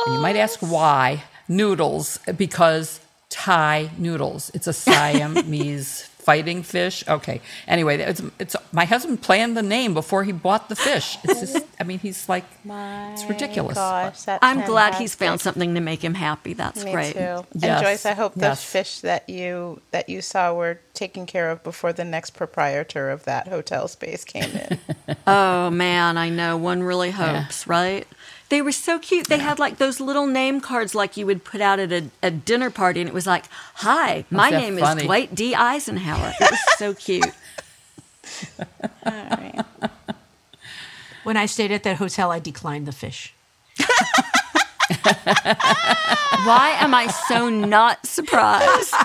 you might ask why noodles, because Thai noodles. It's a Siamese fighting fish. Okay. Anyway, it's my husband planned the name before he bought the fish. It's just, I mean, he's like, it's ridiculous. Gosh, I'm glad he's found something to make him happy. That's great. Too. Yes. And Joyce, I hope those fish that you saw were taken care of before the next proprietor of that hotel space came in. Oh man, I know. One really hopes, right? They were so cute. They had like those little name cards like you would put out at a dinner party, and it was like, hi, my name is Dwight D. Eisenhower. It was so cute. All right. When I stayed at that hotel, I declined the fish. Why am I so not surprised?